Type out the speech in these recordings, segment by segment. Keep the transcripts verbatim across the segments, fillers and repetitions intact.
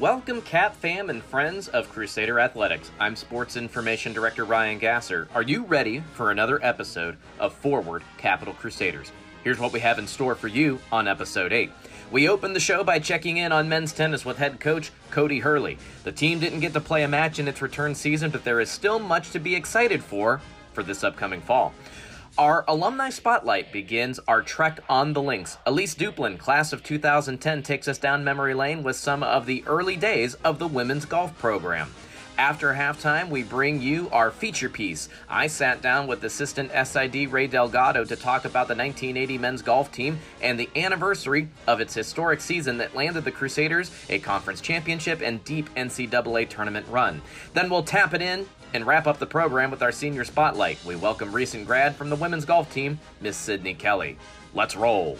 Welcome Cap fam and friends of Crusader Athletics. I'm Sports Information Director Ryan Gasser. Are you ready for another episode of Forward Capital Crusaders? Here's what we have in store for you on episode eight. We opened the show by checking in on men's tennis with head coach Cody Hurley. The team didn't get to play a match in its return season, but there is still much to be excited for for this upcoming fall. Our alumni spotlight begins our trek on the links. Elise Duplin, class of two thousand ten, takes us down memory lane with some of the early days of the women's golf program. After halftime, we bring you our feature piece. I sat down with assistant S I D Ray Delgado to talk about the nineteen eighty men's golf team and the anniversary of its historic season that landed the Crusaders a conference championship and deep N C double A tournament run. Then we'll tap it in and wrap up the program with our senior spotlight. We welcome recent grad from the women's golf team, Miss Sydney Kelly. Let's roll.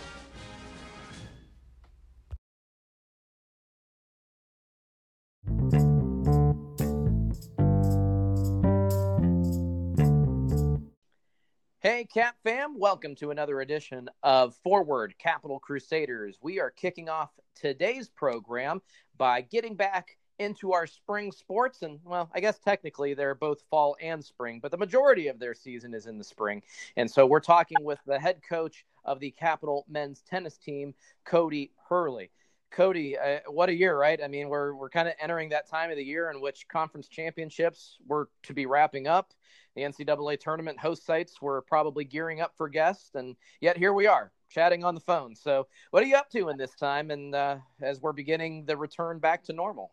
Hey Cap fam, welcome to another edition of Forward Capital Crusaders. We are kicking off today's program by getting back into our spring sports, and well, I guess technically they're both fall and spring, but the majority of their season is in the spring. And so we're talking with the head coach of the Capital men's tennis team, Cody Hurley. Cody, uh, what a year, right? I mean, we're we're kind of entering that time of the year in which conference championships were to be wrapping up. The N C double A tournament host sites were probably gearing up for guests, and yet here we are chatting on the phone. So what are you up to in this time, and uh, as we're beginning the return back to normal?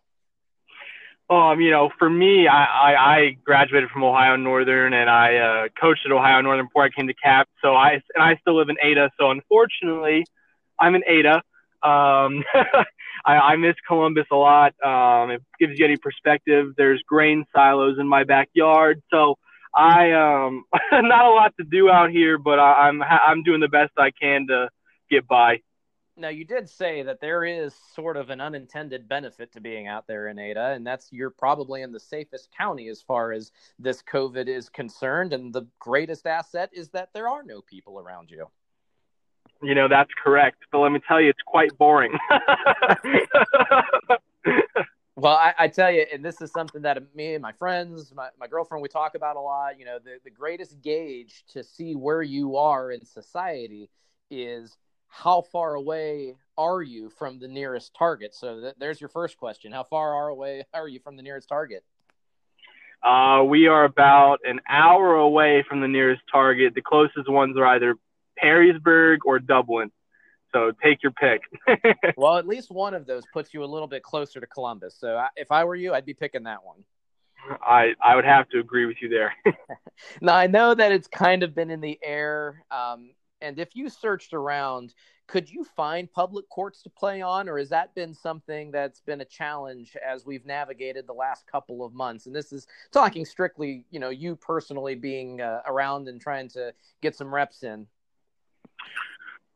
Um, you know, for me, I, I, I graduated from Ohio Northern, and I uh, coached at Ohio Northern before I came to Cap. So I and I still live in Ada. So unfortunately, I'm in Ada. Um, I, I miss Columbus a lot. Um, it gives you any perspective. There's grain silos in my backyard, so I um not a lot to do out here. But I, I'm I'm doing the best I can to get by. Now, you did say that there is sort of an unintended benefit to being out there in Ada, and that's you're probably in the safest county as far as this COVID is concerned, and the greatest asset is that there are no people around you. You know, that's correct, but let me tell you, it's quite boring. Well, I, I tell you, and this is something that me and my friends, my, my girlfriend, we talk about a lot. You know, the, the greatest gauge to see where you are in society is how far away are you from the nearest target? So th- there's your first question. How far are away are you from the nearest target? Uh, we are about an hour away from the nearest target. The closest ones are either Perrysburg or Dublin. So take your pick. Well, at least one of those puts you a little bit closer to Columbus. So I, if I were you, I'd be picking that one. I, I would have to agree with you there. Now, I know that it's kind of been in the air. Um, and if you searched around, could you find public courts to play on? Or has that been something that's been a challenge as we've navigated the last couple of months? And this is talking strictly, you know, you personally being uh, around and trying to get some reps in.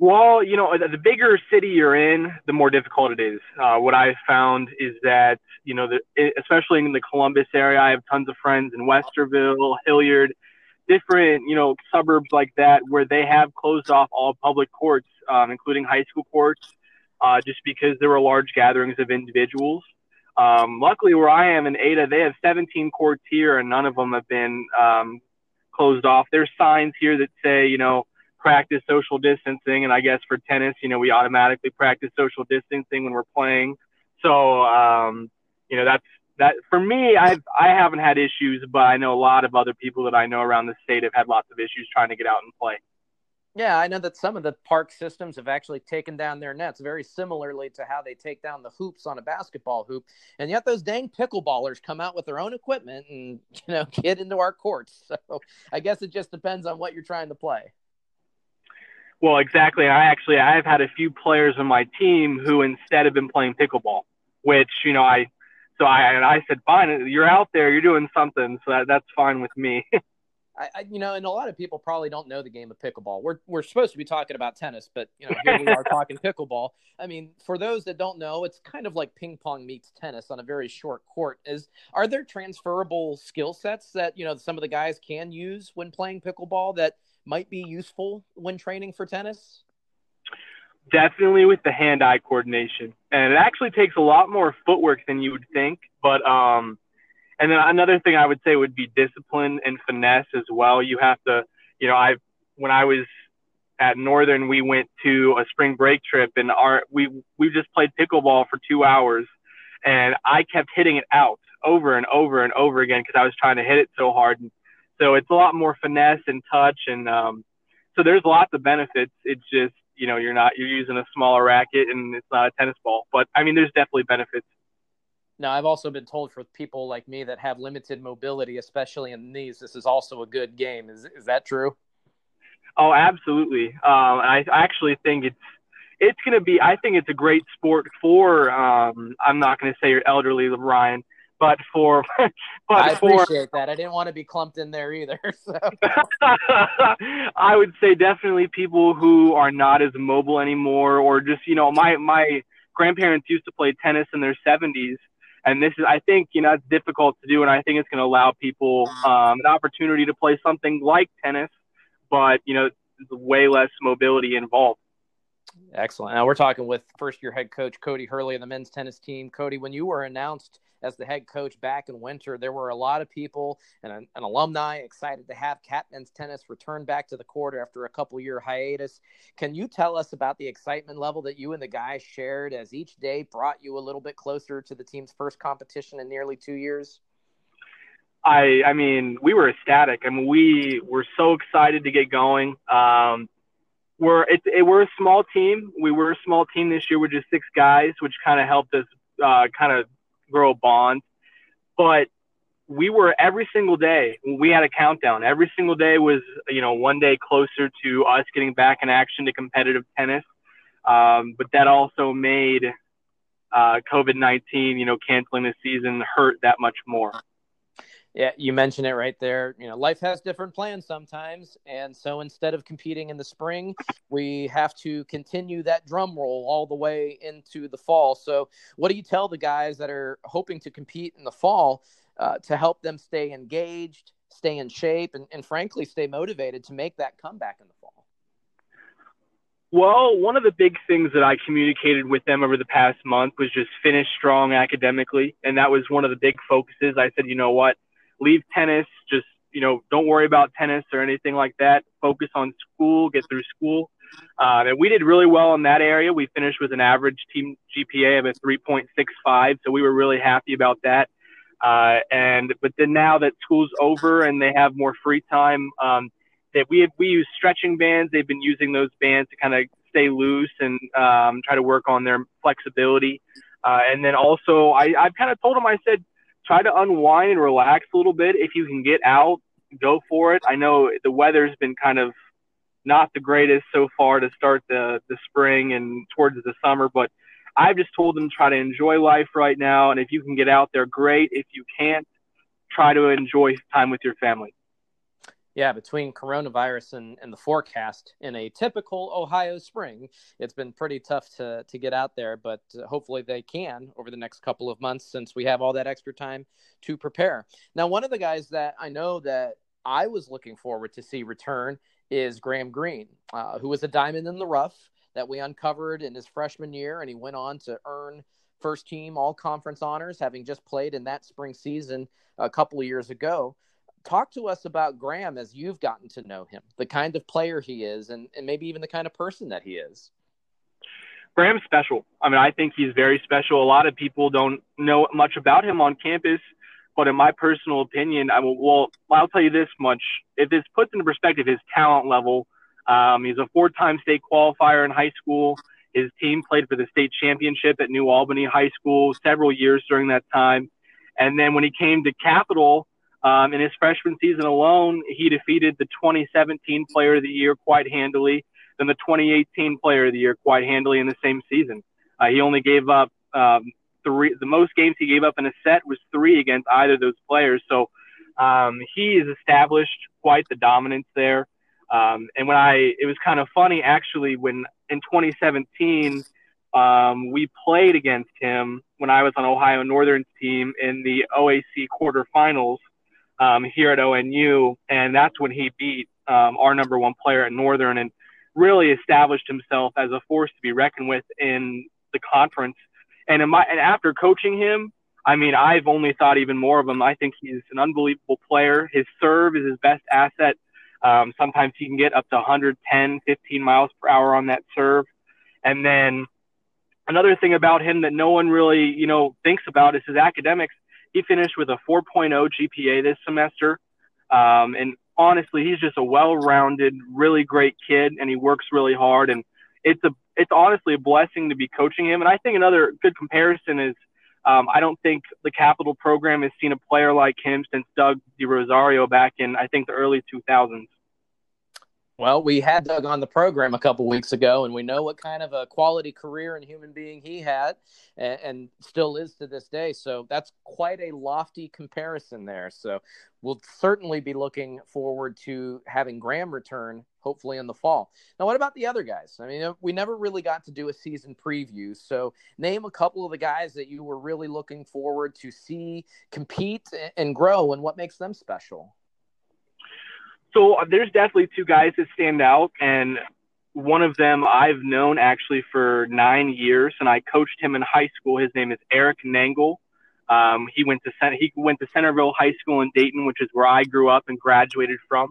Well, you know, the bigger city you're in, the more difficult it is. Uh, what I've found is that, you know, the, especially in the Columbus area, I have tons of friends in Westerville, Hilliard, different, you know, suburbs like that where they have closed off all public courts, um, including high school courts, uh, just because there were large gatherings of individuals. Um, luckily, where I am in Ada, they have seventeen courts here, and none of them have been um, closed off. There's signs here that say, you know, practice social distancing, and I guess for tennis, you know, we automatically practice social distancing when we're playing. So, um, you know, that's that for me. I've I haven't had issues, but I know a lot of other people that I know around the state have had lots of issues trying to get out and play. Yeah, I know that some of the park systems have actually taken down their nets very similarly to how they take down the hoops on a basketball hoop, and yet those dang pickleballers come out with their own equipment and, you know, get into our courts. So I guess it just depends on what you're trying to play. Well, exactly. I actually, I've had a few players on my team who instead have been playing pickleball, which, you know, I, so I, and I said, fine, you're out there, you're doing something. So that, that's fine with me. I, you know, and a lot of people probably don't know the game of pickleball. We're we're supposed to be talking about tennis, but, you know, here we are talking pickleball. I mean, for those that don't know, it's kind of like ping pong meets tennis on a very short court. Is are there transferable skill sets that, you know, some of the guys can use when playing pickleball that might be useful when training for tennis? Definitely with the hand-eye coordination. And it actually takes a lot more footwork than you would think. But um, and then another thing I would say would be discipline and finesse as well. You have to, you know, I when I was at Northern, we went to a spring break trip, and our we we just played pickleball for two hours, and I kept hitting it out over and over and over again because I was trying to hit it so hard. And so it's a lot more finesse and touch, and um, so there's lots of benefits. It's just, you know, you're not, you're using a smaller racket and it's not a tennis ball, but I mean, there's definitely benefits. Now, I've also been told for people like me that have limited mobility, especially in the knees, this is also a good game. Is is that true? Oh, absolutely. Um, I, I actually think it's, it's going to be, I think it's a great sport for, um, I'm not going to say your elderly, Ryan, but for, but I appreciate for, that. I didn't want to be clumped in there either. So. I would say definitely people who are not as mobile anymore, or just, you know, my, my grandparents used to play tennis in their seventies. And this is, I think, you know, it's difficult to do. And I think it's going to allow people um, an opportunity to play something like tennis, but, you know, way less mobility involved. Excellent. Now we're talking with first-year head coach Cody Hurley of the men's tennis team. Cody, when you were announced as the head coach back in winter, there were a lot of people and an, an alumni excited to have Cat men's tennis return back to the court after a couple-year hiatus. Can you tell us about the excitement level that you and the guys shared as each day brought you a little bit closer to the team's first competition in nearly two years? I, I mean, we were ecstatic. I mean, we were so excited to get going. Um, We're it, it, we're a small team. We were a small team this year. We're just six guys, which kind of helped us uh, kind of grow a bond. But we were every single day. We had a countdown. Every single day was, you know, one day closer to us getting back in action to competitive tennis. Um, but that also made uh, COVID nineteen, you know, canceling the season hurt that much more. Yeah, you mentioned it right there. You know, life has different plans sometimes. And so instead of competing in the spring, we have to continue that drum roll all the way into the fall. So what do you tell the guys that are hoping to compete in the fall uh, to help them stay engaged, stay in shape, and, and frankly, stay motivated to make that comeback in the fall? Well, one of the big things that I communicated with them over the past month was just finish strong academically. And that was one of the big focuses. I said, you know what? Leave tennis, just, you know, don't worry about tennis or anything like that. Focus on school, get through school. Uh, and we did really well in that area. We finished with an average team G P A of a three point six five, so we were really happy about that. Uh, and but then now that school's over and they have more free time, um, that we have, we use stretching bands. They've been using those bands to kind of stay loose and um, try to work on their flexibility. Uh, and then also I, I've kind of told them, I said, try to unwind and relax a little bit. If you can get out, go for it. I know the weather's been kind of not the greatest so far to start the, the spring and towards the summer, but I've just told them try to enjoy life right now. And if you can get out there, great. If you can't, try to enjoy time with your family. Yeah, between coronavirus and, and the forecast in a typical Ohio spring, it's been pretty tough to, to get out there, but hopefully they can over the next couple of months since we have all that extra time to prepare. Now, one of the guys that I know that I was looking forward to see return is Graham Green, uh, who was a diamond in the rough that we uncovered in his freshman year, and he went on to earn first-team all-conference honors, having just played in that spring season a couple of years ago. Talk to us about Graham as you've gotten to know him, the kind of player he is, and, and maybe even the kind of person that he is. Graham's special. I mean, I think he's very special. A lot of people don't know much about him on campus, but in my personal opinion, I will, well, I'll tell you this much. If this puts into perspective his talent level, um, he's a four-time state qualifier in high school. His team played for the state championship at New Albany High School several years during that time. And then when he came to Capital, Um, in his freshman season alone, he defeated the twenty seventeen Player of the Year quite handily, then the twenty eighteen Player of the Year quite handily in the same season. Uh, he only gave up um, three. The most games he gave up in a set was three against either of those players. So um, he has established quite the dominance there. Um, and when I, it was kind of funny actually when in twenty seventeen um, we played against him when I was on Ohio Northern's team in the O A C quarterfinals. Um, here at O N U, and that's when he beat um, our number one player at Northern, and really established himself as a force to be reckoned with in the conference. And in my, and after coaching him, I mean, I've only thought even more of him. I think he's an unbelievable player. His serve is his best asset. Um, sometimes he can get up to one ten, fifteen miles per hour on that serve. And then another thing about him that no one really, you know, thinks about is his academics. He finished with a four point oh G P A this semester. Um, and honestly, he's just a well-rounded, really great kid, and he works really hard. And it's a, it's honestly a blessing to be coaching him. And I think another good comparison is, um, I don't think the Capital program has seen a player like him since Doug DeRosario back in, I think, the early two thousands. Well, we had Doug on the program a couple weeks ago, and we know what kind of a quality career and human being he had and, and still is to this day. So that's quite a lofty comparison there. So we'll certainly be looking forward to having Graham return, hopefully in the fall. Now, what about the other guys? I mean, we never really got to do a season preview. So name a couple of the guys that you were really looking forward to see compete and grow, and what makes them special. So there's definitely two guys that stand out, and one of them I've known actually for nine years, and I coached him in high school. His name is Eric Nangle. Um, he went to he went to Centerville High School in Dayton, which is where I grew up and graduated from.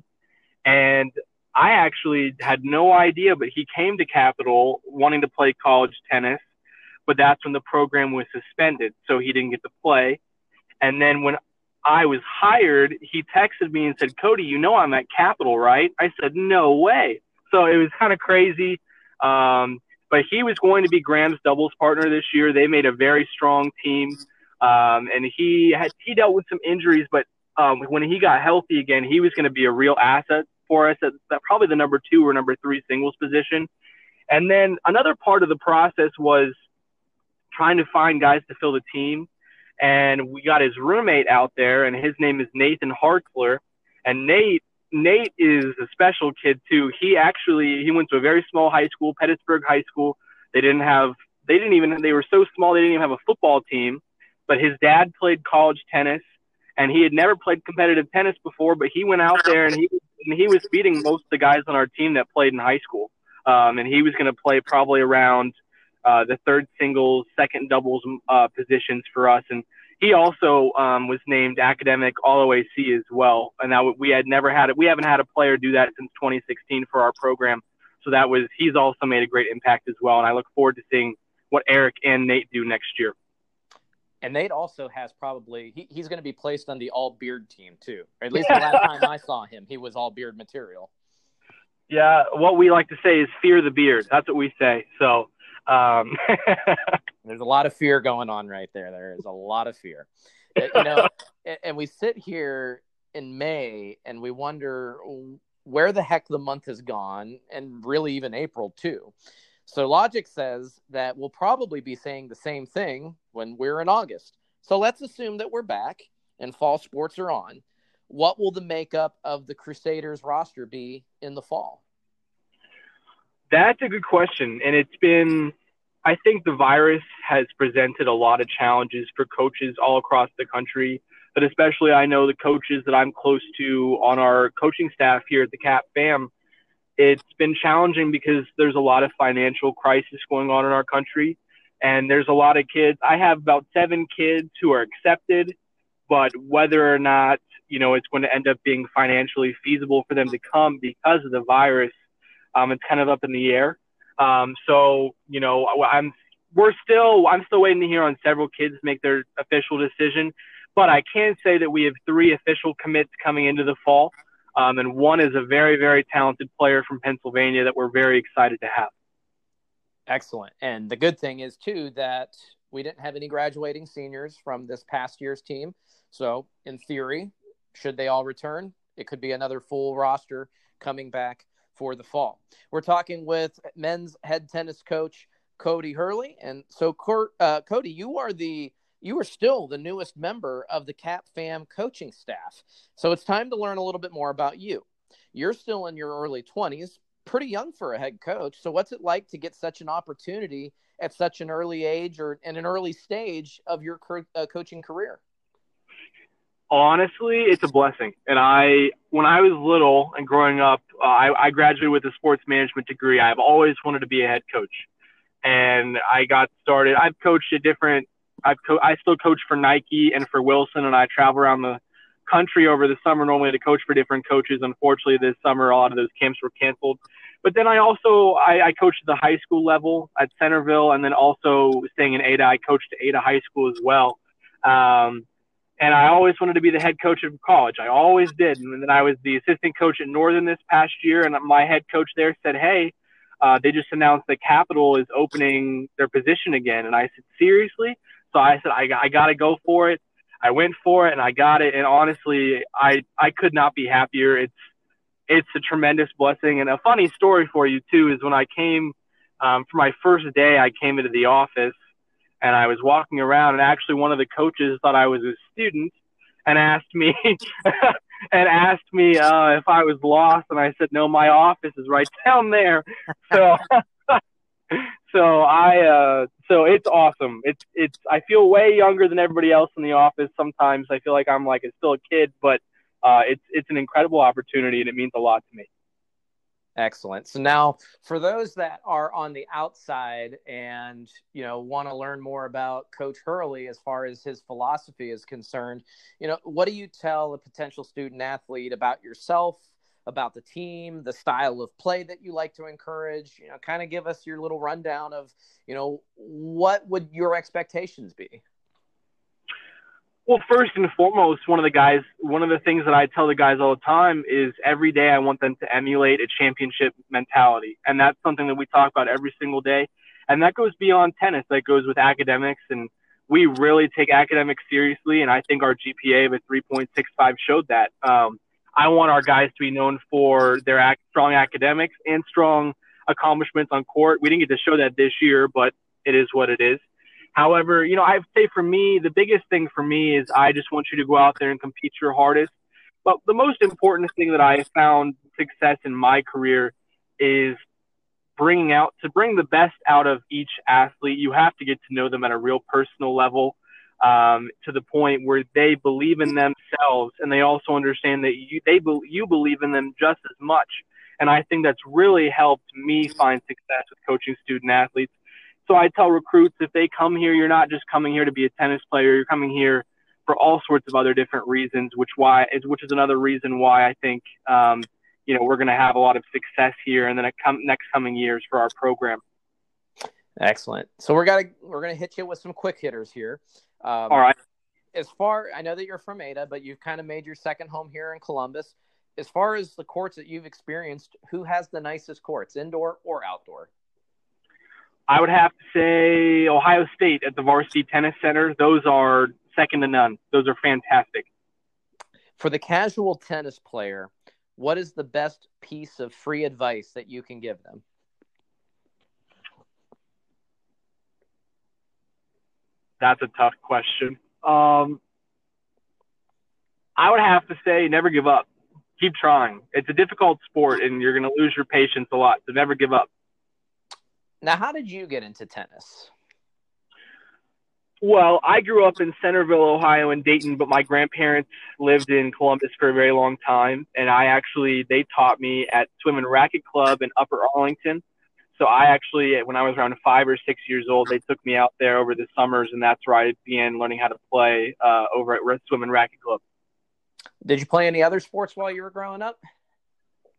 And I actually had no idea, but he came to Capital wanting to play college tennis, but that's when the program was suspended, so he didn't get to play. And then when I was hired, he texted me and said, "Cody, you know I'm at Capital, right?" I said, "No way." So it was kind of crazy. Um, but he was going to be Graham's doubles partner this year. They made a very strong team. Um, and he had, he dealt with some injuries, but um, when he got healthy again, he was going to be a real asset for us at, at probably the number two or number three singles position. And then another part of the process was trying to find guys to fill the team. And we got his roommate out there, and his name is Nathan Hartler. And Nate, Nate is a special kid too. He actually, he went to a very small high school, Pettisburg High School. They didn't have, they didn't even, they were so small, they didn't even have a football team, but his dad played college tennis, and he had never played competitive tennis before, but he went out there and he, and he was beating most of the guys on our team that played in high school. Um, and he was going to play probably around Uh, the third singles, second doubles uh, positions for us. And he also um, was named academic all O A C as well. And that we had never had it. We haven't had a player do that since twenty sixteen for our program. So that was, he's also made a great impact as well. And I look forward to seeing what Eric and Nate do next year. And Nate also has probably, he, he's going to be placed on the all beard team too. Or at least the last time I saw him, he was all beard material. Yeah. What we like to say is fear the beard. That's what we say. So, Um, there's a lot of fear going on right there. There is a lot of fear, you know, and we sit here in May and we wonder where the heck the month has gone, and really even April too. So logic says that we'll probably be saying the same thing when we're in August. So let's assume that we're back and fall sports are on. What will the makeup of the Crusaders roster be in the fall? That's a good question. And it's been, I think the virus has presented a lot of challenges for coaches all across the country, but especially I know the coaches that I'm close to on our coaching staff here at the Cap Fam. It's been challenging because there's a lot of financial crisis going on in our country. And there's a lot of kids. I have about seven kids who are accepted, but whether or not, you know, it's going to end up being financially feasible for them to come because of the virus, Um, it's kind of up in the air. Um, so, you know, I'm, we're still, I'm still waiting to hear on several kids make their official decision, but I can say that we have three official commits coming into the fall. Um, and one is a very, very talented player from Pennsylvania that we're very excited to have. Excellent. And the good thing is too, that we didn't have any graduating seniors from this past year's team. So in theory, should they all return, it could be another full roster coming back for the fall. We're talking with men's head tennis coach Cody Hurley, and so Kurt, uh, Cody, you are the you are still the newest member of the Cap Fam coaching staff. So it's time to learn a little bit more about you. You're still in your early twenties, pretty young for a head coach. So what's it like to get such an opportunity at such an early age or in an early stage of your co- uh, coaching career? Honestly, it's a blessing. And I, when I was little and growing up, uh, I, I graduated with a sports management degree. I've always wanted to be a head coach. And I got started. I've coached at different, I've co- I still coach for Nike and for Wilson. And I travel around the country over the summer normally to coach for different coaches. Unfortunately, this summer, a lot of those camps were canceled. But then I also, I, I coached at the high school level at Centerville. And then also staying in Ada, I coached at Ada High School as well. Um, And I always wanted to be the head coach of college. I always did. And then I was the assistant coach at Northern this past year, and my head coach there said, hey, uh, they just announced that Capital is opening their position again. And I said, seriously? So I said, I, I got to go for it. I went for it, and I got it. And honestly, I, I could not be happier. It's, it's a tremendous blessing. And a funny story for you, too, is when I came um, for my first day, I came into the office. And I was walking around, and actually one of the coaches thought I was a student and asked me and asked me uh, if I was lost. And I said, no, my office is right down there. So, so I, uh, so it's awesome. It's, it's, I feel way younger than everybody else in the office. Sometimes I feel like I'm like, it's still a kid, but uh, it's, it's an incredible opportunity, and it means a lot to me. Excellent. So now for those that are on the outside and, you know, want to learn more about Coach Hurley as far as his philosophy is concerned, you know, what do you tell a potential student athlete about yourself, about the team, the style of play that you like to encourage? You know, kind of give us your little rundown of, you know, what would your expectations be? Well, first and foremost, one of the guys, one of the things that I tell the guys all the time is every day I want them to emulate a championship mentality. And that's something that we talk about every single day. And that goes beyond tennis. That goes with academics. And we really take academics seriously. And I think our G P A of a three point six five showed that. Um, I want our guys to be known for their ac- strong academics and strong accomplishments on court. We didn't get to show that this year, but it is what it is. However, you know, I'd say for me, the biggest thing for me is I just want you to go out there and compete your hardest. But the most important thing that I found success in my career is bringing out to bring the best out of each athlete. You have to get to know them at a real personal level um, to the point where they believe in themselves, and they also understand that you they be, you believe in them just as much. And I think that's really helped me find success with coaching student athletes. So I tell recruits, if they come here, you're not just coming here to be a tennis player. You're coming here for all sorts of other different reasons, which why is which is another reason why I think um, you know we're going to have a lot of success here in the next coming years for our program. Excellent. So we're gonna we're gonna hit you with some quick hitters here. Um, all right. As far I know that you're from Ada, but you've kind of made your second home here in Columbus. As far as the courts that you've experienced, who has the nicest courts, indoor or outdoor? I would have to say Ohio State at the Varsity Tennis Center. Those are second to none. Those are fantastic. For the casual tennis player, what is the best piece of free advice that you can give them? That's a tough question. Um, I would have to say never give up. Keep trying. It's a difficult sport, and you're going to lose your patience a lot, so never give up. Now, how did you get into tennis? Well, I grew up in Centerville, Ohio, and Dayton, but my grandparents lived in Columbus for a very long time, and I actually, they taught me at Swim and Racket Club in Upper Arlington. So I actually, when I was around five or six years old, they took me out there over the summers, and that's where I began learning how to play uh, over at Swim and Racket Club. Did you play any other sports while you were growing up?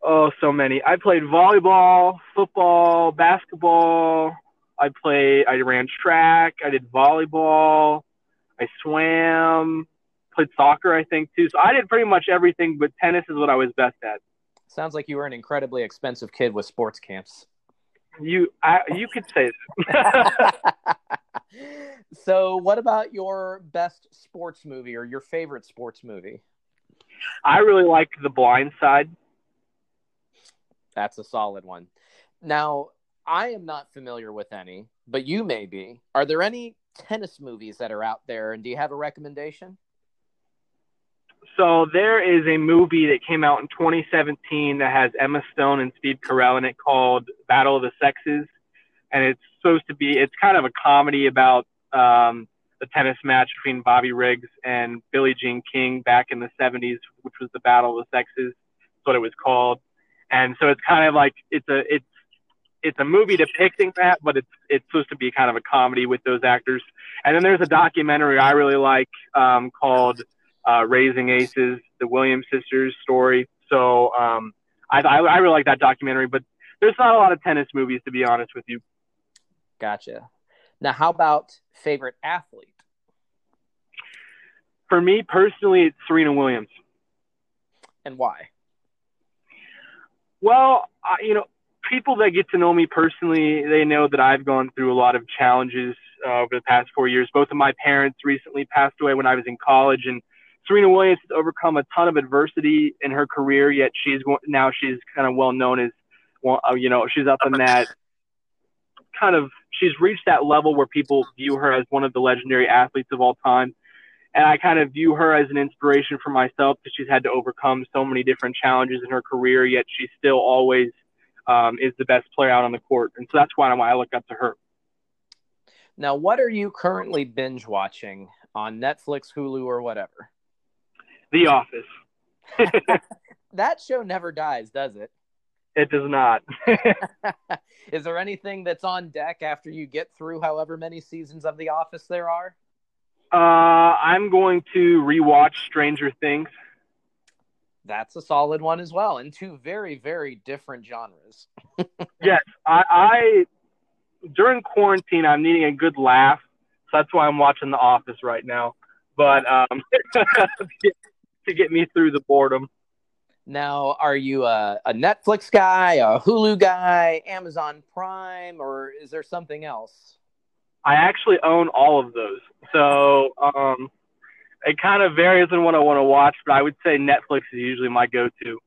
Oh, so many. I played volleyball, football, basketball. I played, I ran track. I did volleyball. I swam, played soccer, I think, too. So I did pretty much everything, but tennis is what I was best at. Sounds like you were an incredibly expensive kid with sports camps. You, I, you could say that. So what about your best sports movie or your favorite sports movie? I really like The Blind Side. That's a solid one. Now, I am not familiar with any, but you may be. Are there any tennis movies that are out there, and do you have a recommendation? So there is a movie that came out in twenty seventeen that has Emma Stone and Steve Carell in it called Battle of the Sexes, and it's supposed to be – it's kind of a comedy about um, the tennis match between Bobby Riggs and Billie Jean King back in the seventies, which was the Battle of the Sexes. That's what it was called. And so it's kind of like, it's a, it's, it's a movie depicting that, but it's, it's supposed to be kind of a comedy with those actors. And then there's a documentary I really like, um, called, uh, Raising Aces, the Williams sisters story. So, um, I, I, I really like that documentary, but there's not a lot of tennis movies, to be honest with you. Gotcha. Now, how about favorite athlete? For me personally, it's Serena Williams. And why? Well, I, you know, people that get to know me personally, they know that I've gone through a lot of challenges uh, over the past four years. Both of my parents recently passed away when I was in college, and Serena Williams has overcome a ton of adversity in her career, yet she's now she's kind of well known as, well, you know, she's up in that kind of, she's reached that level where people view her as one of the legendary athletes of all time. And I kind of view her as an inspiration for myself because she's had to overcome so many different challenges in her career, yet she still always um, is the best player out on the court. And so that's why I look up to her. Now, what are you currently binge watching on Netflix, Hulu, or whatever? The Office. That show never dies, does it? It does not. Is there anything that's on deck after you get through however many seasons of The Office there are? Uh, I'm going to rewatch Stranger Things. That's a solid one as well, in two very, very different genres. Yes, I, I during quarantine, I'm needing a good laugh, so that's why I'm watching The Office right now. But um, to get me through the boredom. Now, are you a, a Netflix guy, a Hulu guy, Amazon Prime, or is there something else? I actually own all of those. So um, it kind of varies on what I want to watch, but I would say Netflix is usually my go-to.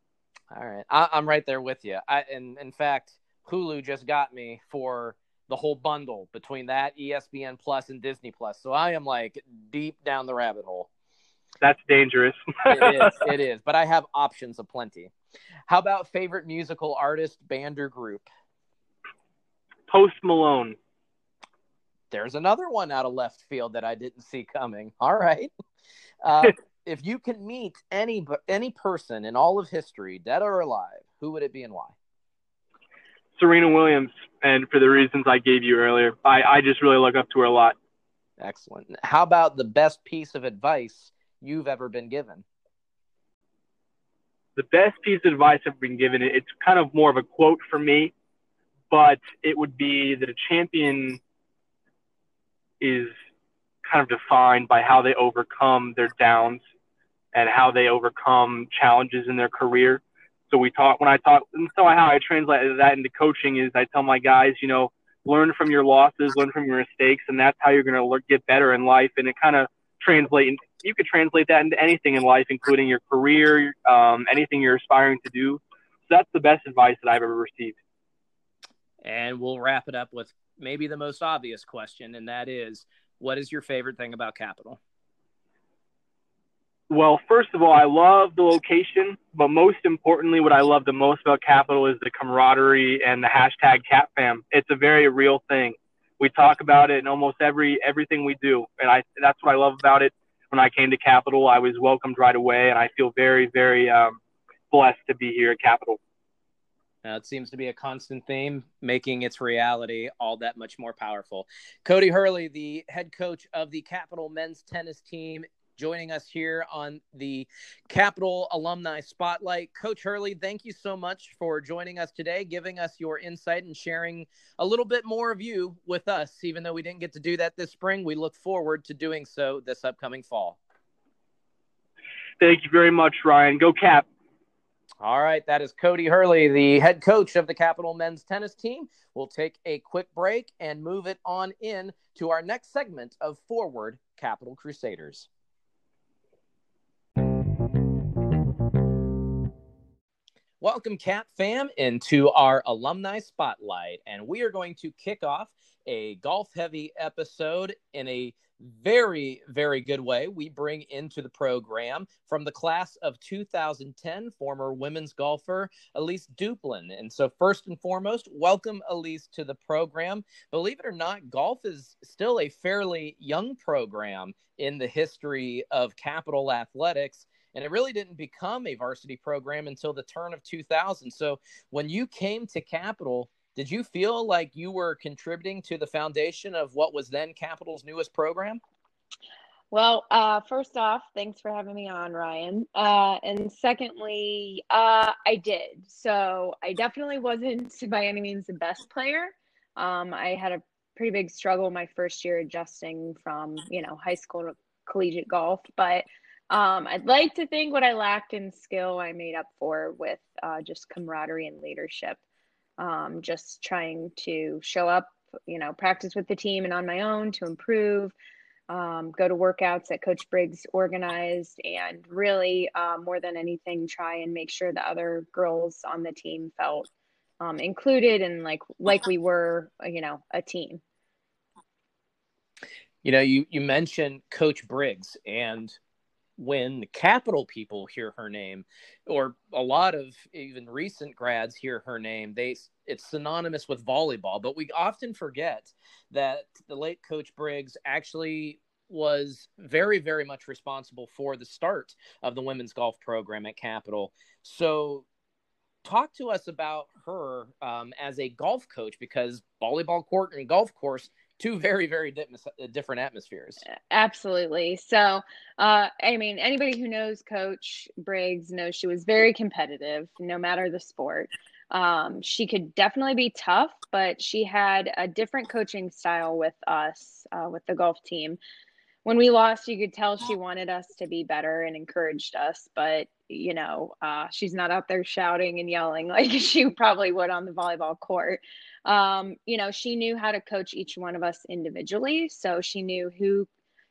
All right. I, I'm right there with you. I, and in fact, Hulu just got me for the whole bundle between that, E S P N Plus, and Disney Plus. So I am like deep down the rabbit hole. That's dangerous. It is. It is. But I have options aplenty. How about favorite musical artist, band, or group? Post Malone. There's another one out of left field that I didn't see coming. All right. Uh, if you can meet any any person in all of history, dead or alive, who would it be and why? Serena Williams. And for the reasons I gave you earlier, I, I just really look up to her a lot. Excellent. How about the best piece of advice you've ever been given? The best piece of advice I've been given, it's kind of more of a quote for me, but it would be that a champion is kind of defined by how they overcome their downs and how they overcome challenges in their career. So we talk, when I talk, and so how I translate that into coaching is I tell my guys, you know, learn from your losses, learn from your mistakes, and that's how you're going to get better in life. And it kind of translate, you could translate that into anything in life, including your career, um, anything you're aspiring to do. So that's the best advice that I've ever received. And we'll wrap it up with maybe the most obvious question, and that is, what is your favorite thing about Capital? Well, first of all, I love the location, but most importantly, what I love the most about Capital is the camaraderie and the hashtag CapFam. It's a very real thing. We talk about it in almost every everything we do, and I that's what I love about it. When I came to Capital, I was welcomed right away, and I feel very, very um, blessed to be here at Capital. Now, it seems to be a constant theme, making its reality all that much more powerful. Cody Hurley, the head coach of the Capital men's tennis team, joining us here on the Capital Alumni Spotlight. Coach Hurley, thank you so much for joining us today, giving us your insight and sharing a little bit more of you with us. Even though we didn't get to do that this spring, we look forward to doing so this upcoming fall. Thank you very much, Ryan. Go Cap. All right, that is Cody Hurley, the head coach of the Capital men's tennis team. We'll take a quick break and move it on in to our next segment of Forward Capital Crusaders. Welcome, Cat Fam, into our Alumni Spotlight, and we are going to kick off a golf-heavy episode in a very, very good way. We bring into the program from the class of two thousand ten, former women's golfer Elise Duplin. And so first and foremost, welcome, Elise, to the program. Believe it or not, golf is still a fairly young program in the history of Capital Athletics. And it really didn't become a varsity program until the turn of two thousand. So when you came to Capital, did you feel like you were contributing to the foundation of what was then Capital's newest program? Well, uh, first off, thanks for having me on, Ryan. Uh, and secondly, uh, I did. So I definitely wasn't by any means the best player. Um, I had a pretty big struggle my first year adjusting from, you know, high school to collegiate golf, but Um, I'd like to think what I lacked in skill, I made up for with uh, just camaraderie and leadership. Um, just trying to show up, you know, practice with the team and on my own to improve, um, go to workouts that Coach Briggs organized, and really uh, more than anything, try and make sure the other girls on the team felt um, included and like, like we were, you know, a team. You know, you, you mentioned Coach Briggs, and when the Capital people hear her name, or a lot of even recent grads hear her name, they it's synonymous with volleyball. But we often forget that the late Coach Briggs actually was very, very much responsible for the start of the women's golf program at Capital. So talk to us about her um, as a golf coach, because volleyball court and golf course, two very, very different atmospheres. Absolutely. So, uh, I mean, anybody who knows Coach Briggs knows she was very competitive, no matter the sport. Um, she could definitely be tough, but she had a different coaching style with us, uh, with the golf team. When we lost, you could tell she wanted us to be better and encouraged us, but, you know, uh, she's not out there shouting and yelling like she probably would on the volleyball court. Um, you know, she knew how to coach each one of us individually. So she knew who,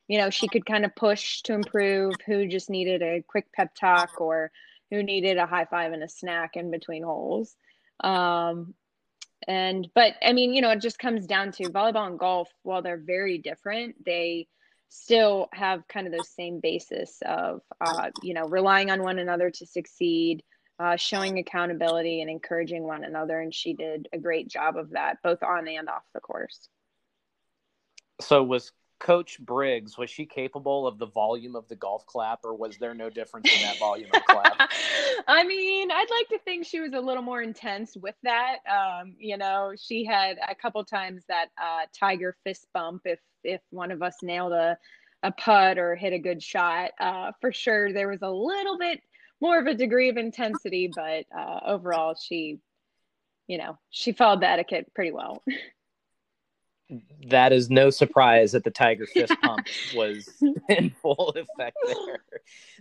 you know, she could kind of push to improve, who just needed a quick pep talk or who needed a high five and a snack in between holes. Um, and, but I mean, you know, it just comes down to volleyball and golf, while they're very different, they still have kind of those same basis of, uh, you know, relying on one another to succeed, uh, showing accountability and encouraging one another. And she did a great job of that, both on and off the course. So was Coach Briggs, was she capable of the volume of the golf clap, or was there no difference in that volume of clap? I mean, I'd like to think she was a little more intense with that. Um, you know, she had a couple times that uh, tiger fist bump if if one of us nailed a, a putt or hit a good shot. Uh, for sure, there was a little bit more of a degree of intensity, but uh, overall, she, you know, she followed the etiquette pretty well. That is no surprise that the tiger fist pump was in full effect there.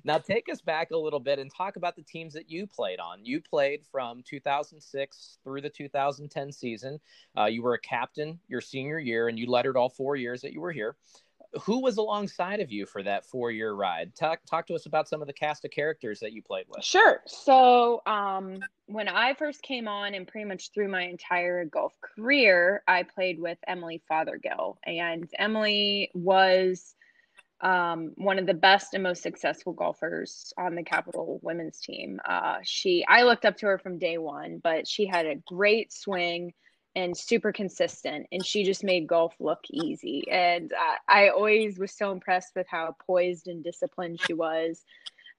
Now take us back a little bit and talk about the teams that you played on. You played from two thousand six through the two thousand ten season. Uh, you were a captain your senior year, and you led it all four years that you were here. Who was alongside of you for that four-year ride? Talk, talk to us about some of the cast of characters that you played with. Sure. So um, when I first came on and pretty much through my entire golf career, I played with Emily Fothergill. And Emily was um, one of the best and most successful golfers on the Capital women's team. Uh, she, I looked up to her from day one, but she had a great swing and super consistent, and she just made golf look easy. And uh, I always was so impressed with how poised and disciplined she was.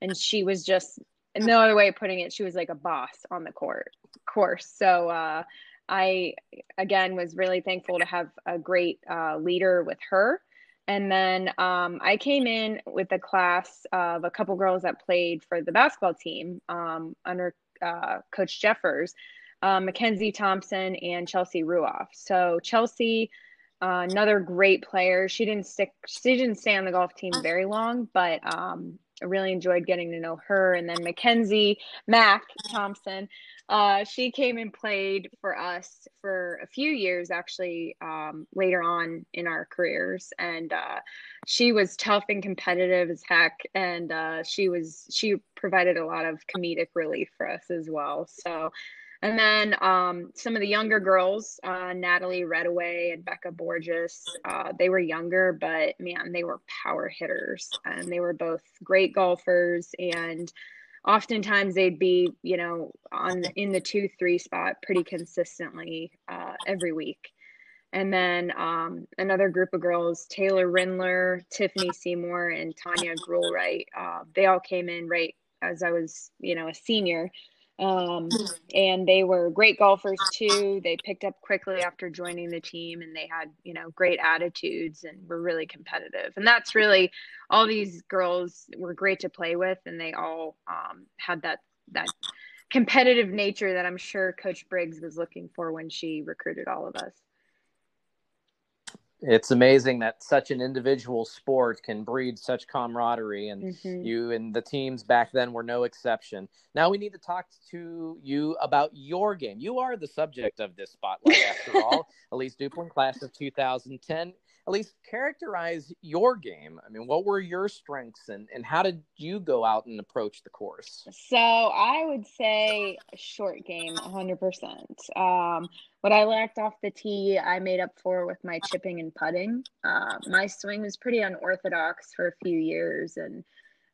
And she was just, no other way of putting it, she was like a boss on the court course. So uh, I, again, was really thankful to have a great uh, leader with her. And then um, I came in with a class of a couple girls that played for the basketball team um, under uh, Coach Jeffers, Uh, Mackenzie Thompson and Chelsea Ruoff. So Chelsea, uh, another great player. She didn't stick. She didn't stay on the golf team very long, but um, I really enjoyed getting to know her. And then Mackenzie Mac Thompson, uh, she came and played for us for a few years, actually, um, later on in our careers. And uh, she was tough and competitive as heck. And uh, she was she provided a lot of comedic relief for us as well. So, and then um, some of the younger girls, uh, Natalie Redaway and Becca Borges, uh, they were younger, but man, they were power hitters, and they were both great golfers. And oftentimes they'd be, you know, on in the two, three spot pretty consistently uh, every week. And then um, another group of girls, Taylor Rindler, Tiffany Seymour, and Tanya Gruelwright, uh, they all came in right as I was, you know, a senior. Um, and they were great golfers too. They picked up quickly after joining the team, and they had, you know, great attitudes and were really competitive. And that's really, all these girls were great to play with, and they all, um, had that, that competitive nature that I'm sure Coach Briggs was looking for when she recruited all of us. It's amazing that such an individual sport can breed such camaraderie, and mm-hmm. you and the teams back then were no exception. Now we need to talk to you about your game. You are the subject of this spotlight, after all. Elise Duplin, class of two thousand ten. Elise, characterize your game. I mean, what were your strengths, and, and how did you go out and approach the course? So I would say short game, one hundred percent. Um, what I lacked off the tee, I made up for with my chipping and putting. Uh, my swing was pretty unorthodox for a few years, and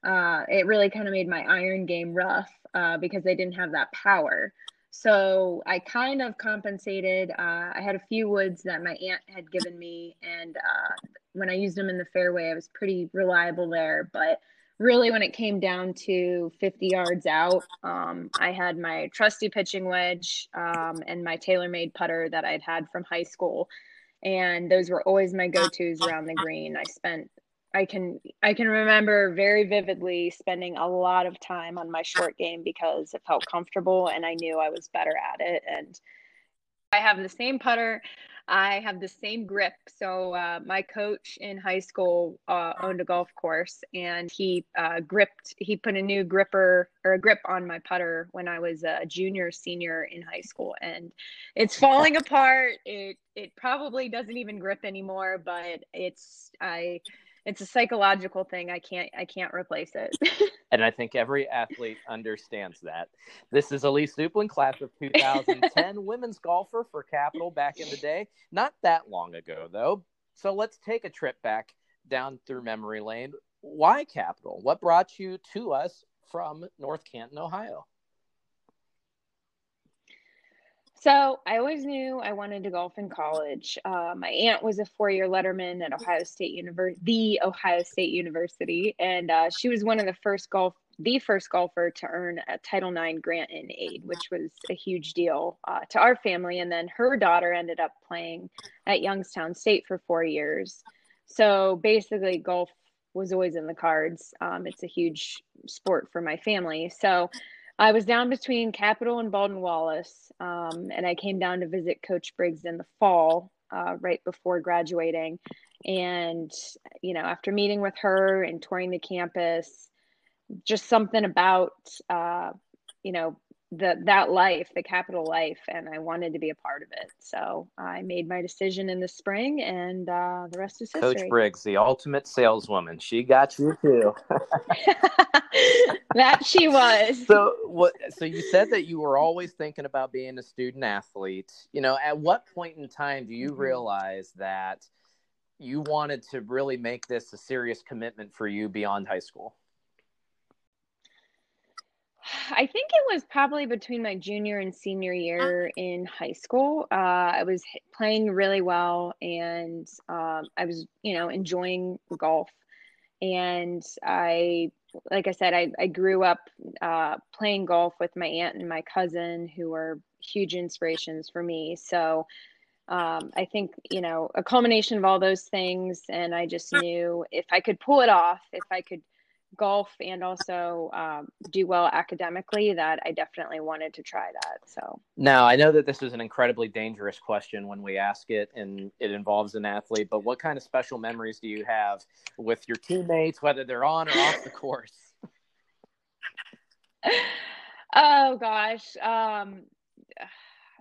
uh, it really kind of made my iron game rough uh, because I didn't have that power. So I kind of compensated. Uh, I had a few woods that my aunt had given me, and uh, when I used them in the fairway, I was pretty reliable there. But really, when it came down to fifty yards out, um, I had my trusty pitching wedge um, and my TaylorMade putter that I'd had from high school, and those were always my go-tos around the green. I spent I can I can remember very vividly spending a lot of time on my short game because it felt comfortable and I knew I was better at it. And I have the same putter. I have the same grip. So uh, my coach in high school uh, owned a golf course, and he uh, gripped. He put a new gripper or a grip on my putter when I was a junior, senior in high school, and it's falling apart. It it probably doesn't even grip anymore, but it's I. It's a psychological thing. I can't, I can't replace it. And I think every athlete understands that. This is Elise Duplin, class of two thousand ten, women's golfer for Capital back in the day. Not that long ago, though. So let's take a trip back down through memory lane. Why Capital? What brought you to us from North Canton, Ohio? So I always knew I wanted to golf in college. Uh, my aunt was a four-year letterman at Ohio State University, the Ohio State University, and uh, she was one of the first golf, the first golfer to earn a Title nine grant in aid, which was a huge deal uh, to our family. And then her daughter ended up playing at Youngstown State for four years. So basically, golf was always in the cards. Um, it's a huge sport for my family. So I was down between Capital and Baldwin Wallace, um, and I came down to visit Coach Briggs in the fall, uh, right before graduating. And, you know, after meeting with her and touring the campus, just something about, uh, you know, the, that life, the Capital life, and I wanted to be a part of it. So I made my decision in the spring, and uh, the rest is history. Coach Briggs, the ultimate saleswoman. She got you too. That she was. So what? So you said that you were always thinking about being a student athlete. You know, at what point in time do you mm-hmm. realize that you wanted to really make this a serious commitment for you beyond high school? I think it was probably between my junior and senior year in high school. Uh, I was playing really well, and um, I was, you know, enjoying golf. And I, like I said, I, I grew up uh, playing golf with my aunt and my cousin, who were huge inspirations for me. So um, I think, you know, a culmination of all those things. And I just knew if I could pull it off, if I could golf and also um, do well academically, that I definitely wanted to try that. So now I know that this is an incredibly dangerous question when we ask it, and it involves an athlete, but what kind of special memories do you have with your teammates, whether they're on or off the course? Oh gosh. Um,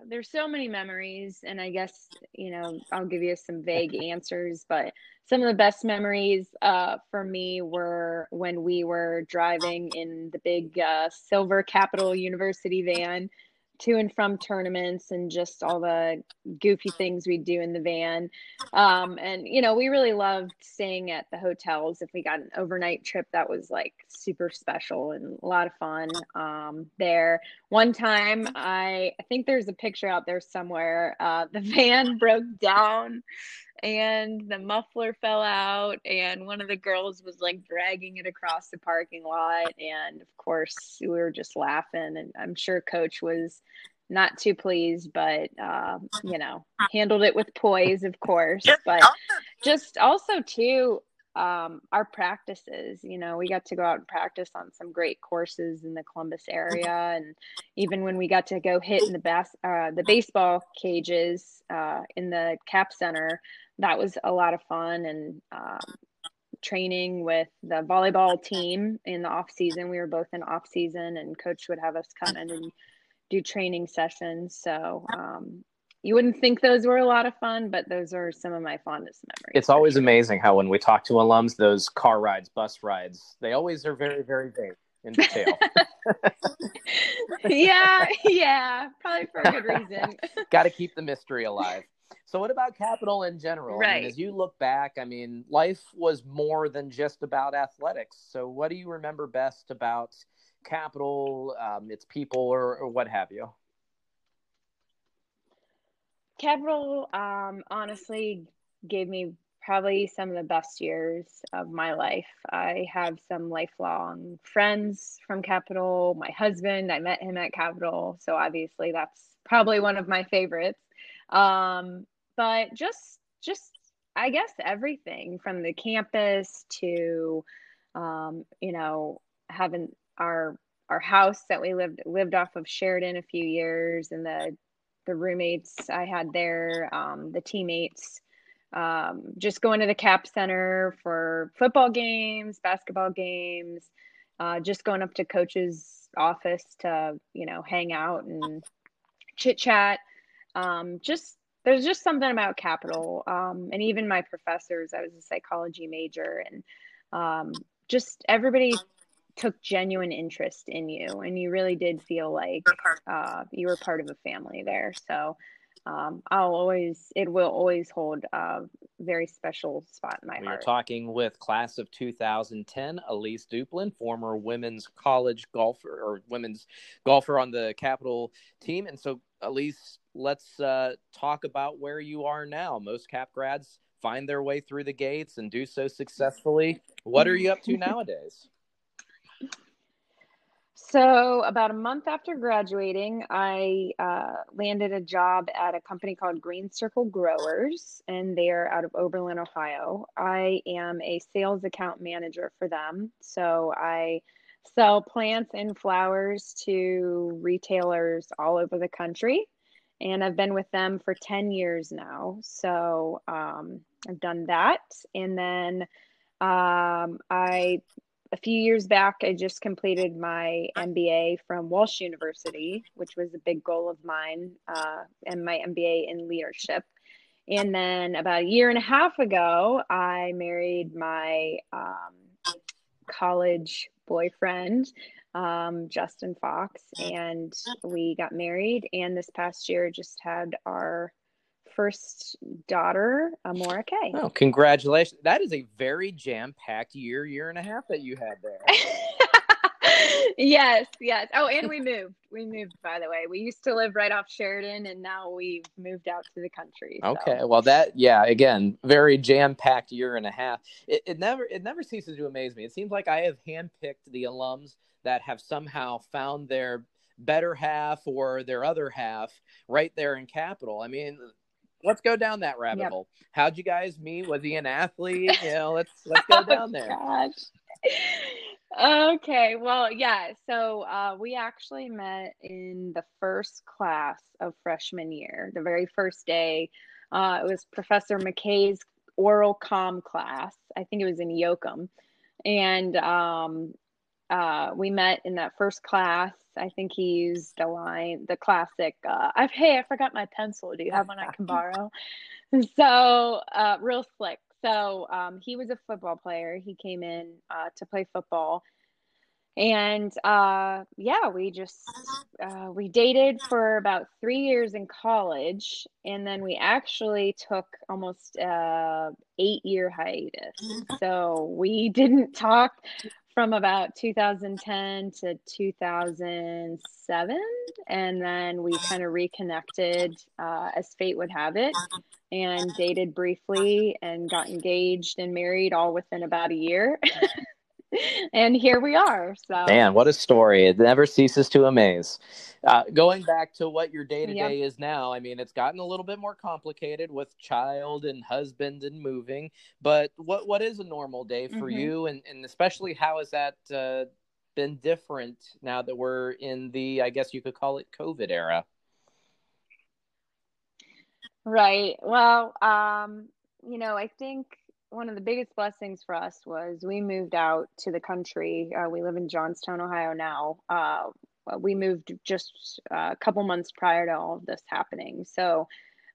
there's so many memories, and I guess, you know, I'll give you some vague answers, but some of the best memories uh, for me were when we were driving in the big uh, Silver Capital University van to and from tournaments, and just all the goofy things we do in the van. Um, and, you know, we really loved staying at the hotels. If we got an overnight trip, that was like super special and a lot of fun um, there. One time, I, I think there's a picture out there somewhere. Uh, the van broke down and the muffler fell out, and one of the girls was like dragging it across the parking lot. And of course we were just laughing, and I'm sure Coach was not too pleased, but, um, you know, handled it with poise, of course. But just also too, um, our practices, you know, we got to go out and practice on some great courses in the Columbus area. And even when we got to go hit in the bas- uh, the baseball cages, uh, in the cap center, that was a lot of fun. And, um, training with the volleyball team in the off season, we were both in off season, and Coach would have us come in and do training sessions. So, um, you wouldn't think those were a lot of fun, but those are some of my fondest memories. It's always sure. amazing how when we talk to alums, those car rides, bus rides, they always are very, very vague in detail. yeah, yeah, probably for a good reason. Got to keep the mystery alive. So what about Capital in general? Right. I mean, as you look back, I mean, life was more than just about athletics. So what do you remember best about Capital, um, its people, or, or what have you? Capital, um, honestly, gave me probably some of the best years of my life. I have some lifelong friends from Capital. My husband, I met him at Capital, so obviously that's probably one of my favorites. Um, but just, just, I guess everything from the campus to, um, you know, having our, our house that we lived, lived off of Sheridan a few years, and the the roommates I had there, um, the teammates, um, just going to the cap center for football games, basketball games, uh, just going up to Coach's office to, you know, hang out and chit chat. Um, just, there's just something about Capital. Um, and even my professors, I was a psychology major, and, um, just everybody took genuine interest in you, and you really did feel like uh, you were part of a family there. So um, I'll always, it will always hold a very special spot in my we heart. We're talking with class of two thousand ten, Elise Duplin, former women's college golfer or women's golfer on the Capital team. And so, Elise, let's uh, talk about where you are now. Most Cap grads find their way through the gates and do so successfully. What are you up to nowadays? So about a month after graduating, I uh, landed a job at a company called Green Circle Growers, and they are out of Oberlin, Ohio. I am a sales account manager for them. So I sell plants and flowers to retailers all over the country, and I've been with them for ten years now. So um, I've done that. And then um, I... A few years back, I just completed my M B A from Walsh University, which was a big goal of mine, uh, and my M B A in leadership. And then about a year and a half ago, I married my um, college boyfriend, um, Justin Fox, and we got married. And this past year, just had our first daughter, Amora Kay. Oh, congratulations. That is a very jam-packed year, year and a half that you had there. yes, yes. Oh, and we moved. We moved, by the way. We used to live right off Sheridan, and now we've moved out to the country. So. Okay, well, that, yeah, again, very jam-packed year and a half. It, it never it never ceases to amaze me. It seems like I have handpicked the alums that have somehow found their better half or their other half right there in Capital. I mean, let's go down that rabbit yep. hole. How'd you guys meet? Was he an athlete? You know, let's let's go oh, down there. Gosh. Okay. Well, yeah. So uh, we actually met in the first class of freshman year, the very first day. Uh, it was Professor McKay's oral comm class. I think it was in Yoakum, and um, uh, we met in that first class. I think he used the line, the classic, uh, I've, hey, I forgot my pencil. Do you have one I can borrow? So uh, real slick. So um, he was a football player. He came in uh, to play football. And uh, yeah, we just, uh, we dated for about three years in college. And then we actually took almost an eight year hiatus. So we didn't talk from about two thousand ten to two thousand seven. And then we kind of reconnected uh, as fate would have it, and dated briefly and got engaged and married all within about a year. And here we are. So, man, what a story. It never ceases to amaze. Uh, going back to what your day-to-day yep. is now, I mean, it's gotten a little bit more complicated with child and husband and moving, but what, what is a normal day for mm-hmm. you? And, and especially how has that uh, been different now that we're in the, I guess you could call it COVID era? Right. Well, um, you know, I think one of the biggest blessings for us was we moved out to the country. Uh, we live in Johnstown, Ohio now. Uh, we moved just a couple months prior to all of this happening. So,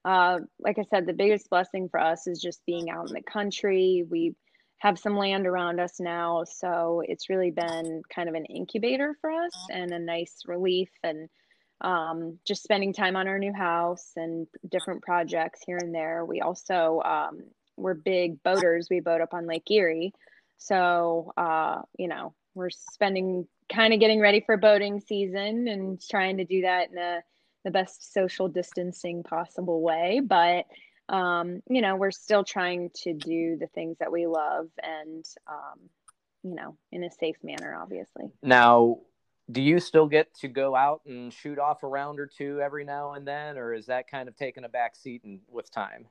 uh, like I said, the biggest blessing for us is just being out in the country. We have some land around us now. So it's really been kind of an incubator for us and a nice relief, and um, just spending time on our new house and different projects here and there. We also, um, we're big boaters. We boat up on Lake Erie. So, uh, you know, we're spending kind of getting ready for boating season and trying to do that in a, the best social distancing possible way. But, um, you know, we're still trying to do the things that we love and, um, you know, in a safe manner, obviously. Now, do you still get to go out and shoot off a round or two every now and then, or is that kind of taking a back seat and with time?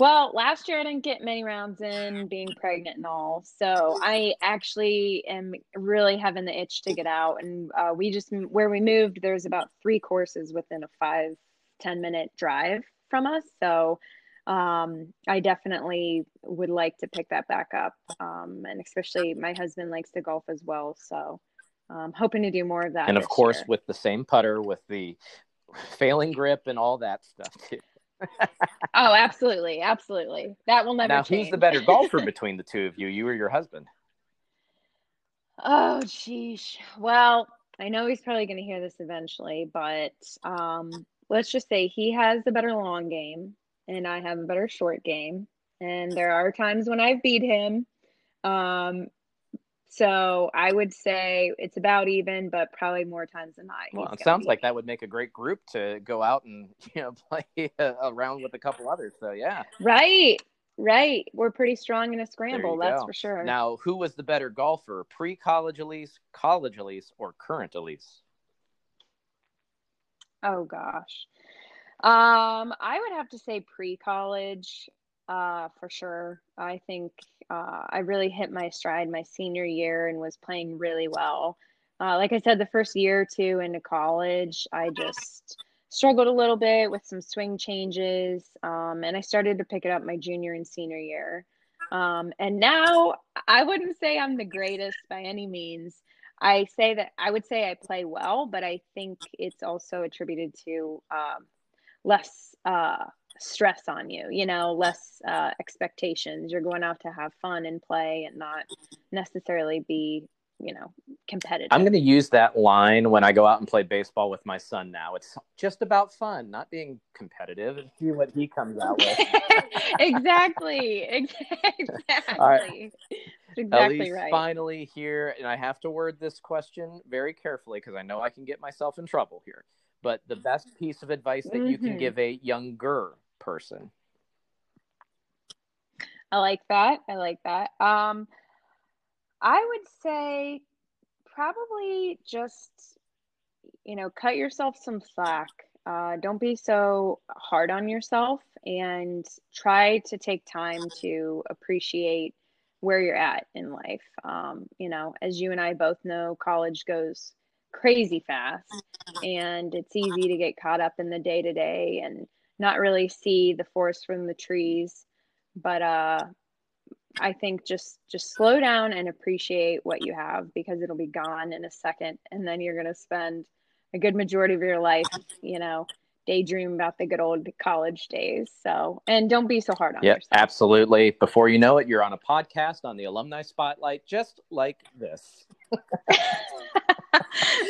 Well, last year I didn't get many rounds in, being pregnant and all. So I actually am really having the itch to get out. And uh, we just, where we moved, there's about three courses within a five, ten minute drive from us. So um, I definitely would like to pick that back up. Um, and especially my husband likes to golf as well. So I'm hoping to do more of that. And of course, year. with the same putter, with the failing grip and all that stuff too. Oh, absolutely. Absolutely. That will never now, change. Now, who's the better golfer between the two of you, you or your husband? Oh, geez. Well, I know he's probably going to hear this eventually, but um, let's just say he has the better long game and I have a better short game. And there are times when I've beat him. Um, so I would say it's about even, but probably more times than not. Well, it sounds like that would make a great group to go out and, you know, play around with a couple others. So, yeah. Right. Right. We're pretty strong in a scramble. That's for sure. Now, who was the better golfer, pre-college Elise, college Elise, or current Elise? Oh, gosh. Um, I would have to say pre-college. Uh, for sure. I think uh, I really hit my stride my senior year and was playing really well. Uh, like I said, the first year or two into college, I just struggled a little bit with some swing changes. Um, and I started to pick it up my junior and senior year. Um, and now I wouldn't say I'm the greatest by any means. I say that I would say I play well, but I think it's also attributed to um, less uh, stress on you, you know, less uh, expectations. You're going out to have fun and play and not necessarily be, you know, competitive. I'm going to use that line when I go out and play baseball with my son now. It's just about fun, not being competitive, and see what he comes out with. Exactly. Exactly. All right. Exactly. Elise, right. Finally here, and I have to word this question very carefully because I know I can get myself in trouble here, but the best piece of advice that mm-hmm. you can give a younger person. I like that. I like that. Um, I would say probably just, you know, cut yourself some slack. Uh, don't be so hard on yourself and try to take time to appreciate where you're at in life. Um, you know, as you and I both know, college goes crazy fast and it's easy to get caught up in the day to day and not really see the forest from the trees. But uh, I think just just slow down and appreciate what you have, because it'll be gone in a second. And then you're going to spend a good majority of your life, you know, daydream about the good old college days. So, and don't be so hard on yep, yourself. Absolutely. Before you know it, you're on a podcast on the Alumni Spotlight, just like this.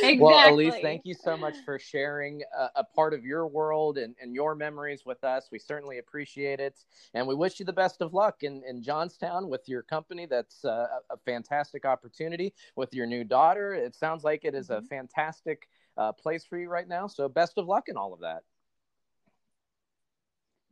Exactly. Well, Elise, thank you so much for sharing a, a part of your world and, and your memories with us. We certainly appreciate it. And we wish you the best of luck in, in Johnstown with your company. That's a, a fantastic opportunity with your new daughter. It sounds like it is mm-hmm. a fantastic uh, place for you right now. So best of luck in all of that.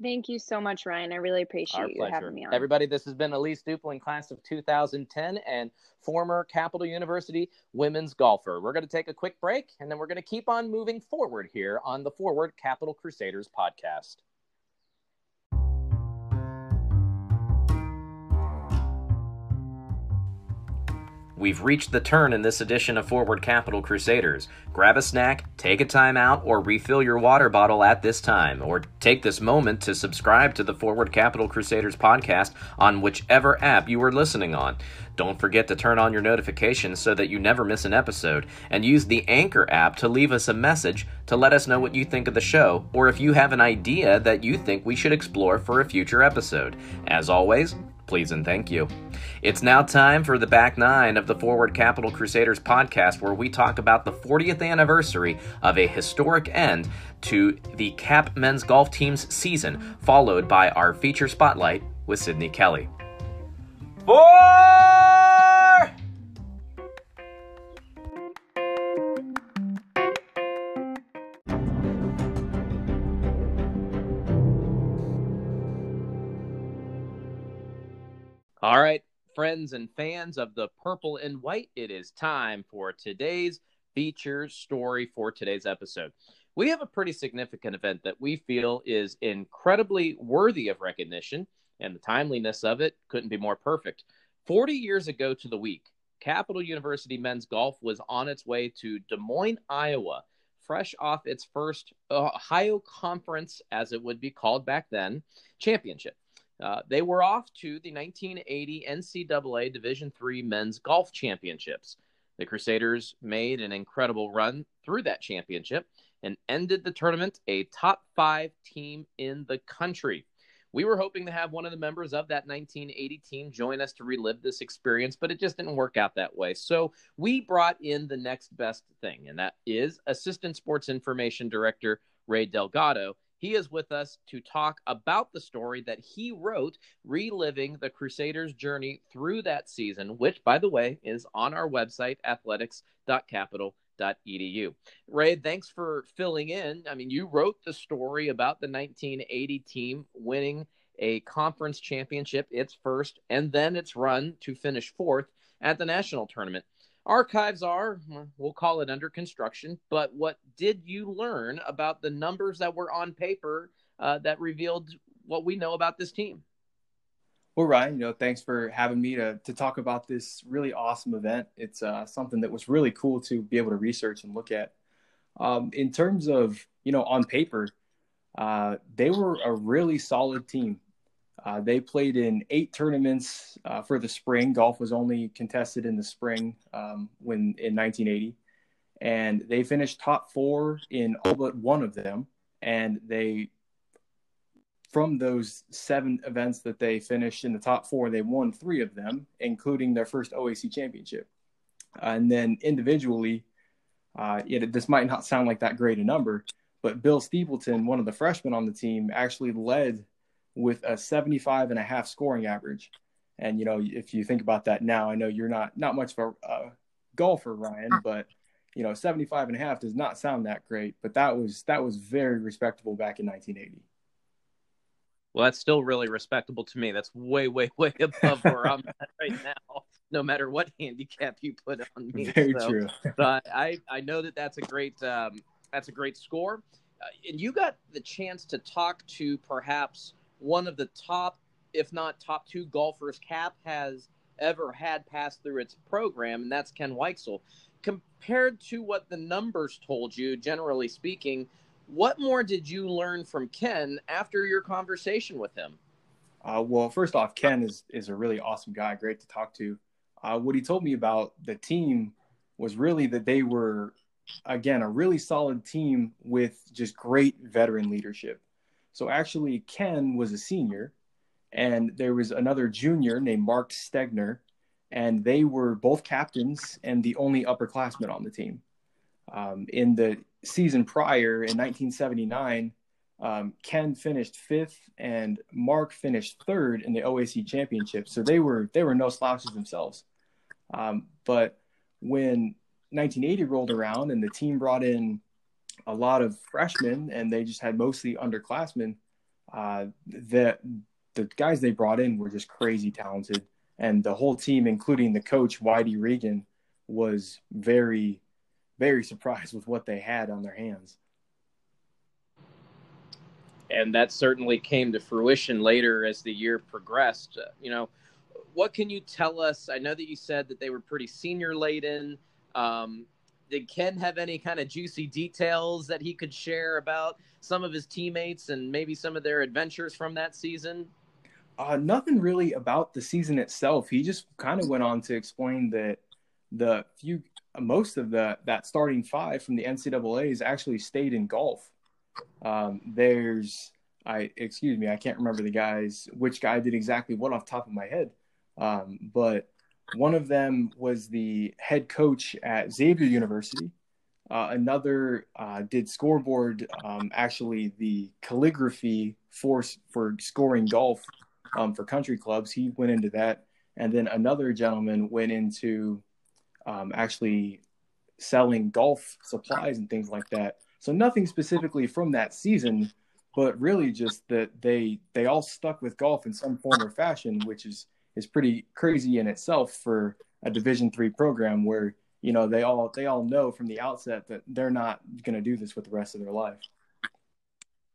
Thank you so much, Ryan. I really appreciate Our you pleasure. having me on. Everybody, this has been Elise Duplin, class of two thousand ten, and former Capital University women's golfer. We're going to take a quick break, and then we're going to keep on moving forward here on the Forward Capital Crusaders podcast. We've reached the turn in this edition of Forward Capital Crusaders. Grab a snack, take a time out, or refill your water bottle at this time, or take this moment to subscribe to the Forward Capital Crusaders podcast on whichever app you are listening on. Don't forget to turn on your notifications so that you never miss an episode, and use the Anchor app to leave us a message to let us know what you think of the show, or if you have an idea that you think we should explore for a future episode. As always, please and thank you. It's now time for the back nine of the Forward Capital Crusaders podcast, where we talk about the fortieth anniversary of a historic end to the Cap men's golf team's season, followed by our feature spotlight with Sydney Kelly. Four! All right, friends and fans of the purple and white, it is time for today's feature story for today's episode. We have a pretty significant event that we feel is incredibly worthy of recognition, and the timeliness of it couldn't be more perfect. forty years ago to the week, Capital University men's golf was on its way to Des Moines, Iowa, fresh off its first Ohio Conference, as it would be called back then, championship. Uh, they were off to the nineteen eighty N C double A Division three Men's Golf Championships. The Crusaders made an incredible run through that championship and ended the tournament a top five team in the country. We were hoping to have one of the members of that nineteen eighty team join us to relive this experience, but it just didn't work out that way. So we brought in the next best thing, and that is Assistant Sports Information Director Ray Delgado. He is with us to talk about the story that he wrote, reliving the Crusaders' journey through that season, which, by the way, is on our website, athletics dot capital dot e d u. Ray, thanks for filling in. I mean, you wrote the story about the nineteen eighty team winning a conference championship, its first, and then its run to finish fourth at the national tournament. Archives are, we'll call it, under construction, but what did you learn about the numbers that were on paper uh, that revealed what we know about this team? Well, Ryan, you know, thanks for having me to to talk about this really awesome event. It's uh, something that was really cool to be able to research and look at. Um, in terms of, you know, on paper, uh, they were a really solid team. Uh, they played in eight tournaments uh, for the spring. Golf was only contested in the spring um, when in nineteen eighty. And they finished top four in all but one of them. And they, from those seven events that they finished in the top four, they won three of them, including their first O A C championship. Uh, and then individually, uh, it, this might not sound like that great a number, but Bill Stapleton, one of the freshmen on the team, actually led with a seventy-five and a half scoring average. And, you know, if you think about that now, I know you're not, not much of a uh, golfer, Ryan, but, you know, seventy-five and a half does not sound that great, but that was, that was very respectable back in nineteen eighty. Well, that's still really respectable to me. That's way, way, way above where I'm at right now, no matter what handicap you put on me. Very so, true. But I, I know that that's a great, um, that's a great score. Uh, and you got the chance to talk to perhaps one of the top, if not top two golfers Cap has ever had pass through its program, and that's Ken Weichsel. Compared to what the numbers told you, generally speaking, what more did you learn from Ken after your conversation with him? Uh, well, first off, Ken is, is a really awesome guy. Great to talk to. Uh, what he told me about the team was really that they were, again, a really solid team with just great veteran leadership. So actually, Ken was a senior, and there was another junior named Mark Stegner, and they were both captains and the only upperclassmen on the team. Um, in the season prior, in nineteen seventy-nine, um, Ken finished fifth and Mark finished third in the O A C championship. So they were they were no slouches themselves. Um, but when nineteen eighty rolled around and the team brought in a lot of freshmen and they just had mostly underclassmen, uh, the, the guys they brought in were just crazy talented. And the whole team, including the coach, Whitey Regan, was very, very surprised with what they had on their hands. And that certainly came to fruition later as the year progressed. Uh, you know, what can you tell us? I know that you said that they were pretty senior laden. Um, did Ken have any kind of juicy details that he could share about some of his teammates and maybe some of their adventures from that season? Uh, nothing really about the season itself. He just kind of went on to explain that the few, most of the that starting five from the N C double A's actually stayed in golf. Um, there's, I excuse me, I can't remember the guys, which guy did exactly what off the top of my head. Um, but one of them was the head coach at Xavier University. Uh, another uh, did scoreboard, um, actually the calligraphy force for scoring golf um, for country clubs. He went into that. And then another gentleman went into um, actually selling golf supplies and things like that. So nothing specifically from that season, but really just that they they all stuck with golf in some form or fashion, which is, is pretty crazy in itself for a Division three program where, you know, they all they all know from the outset that they're not going to do this with the rest of their life.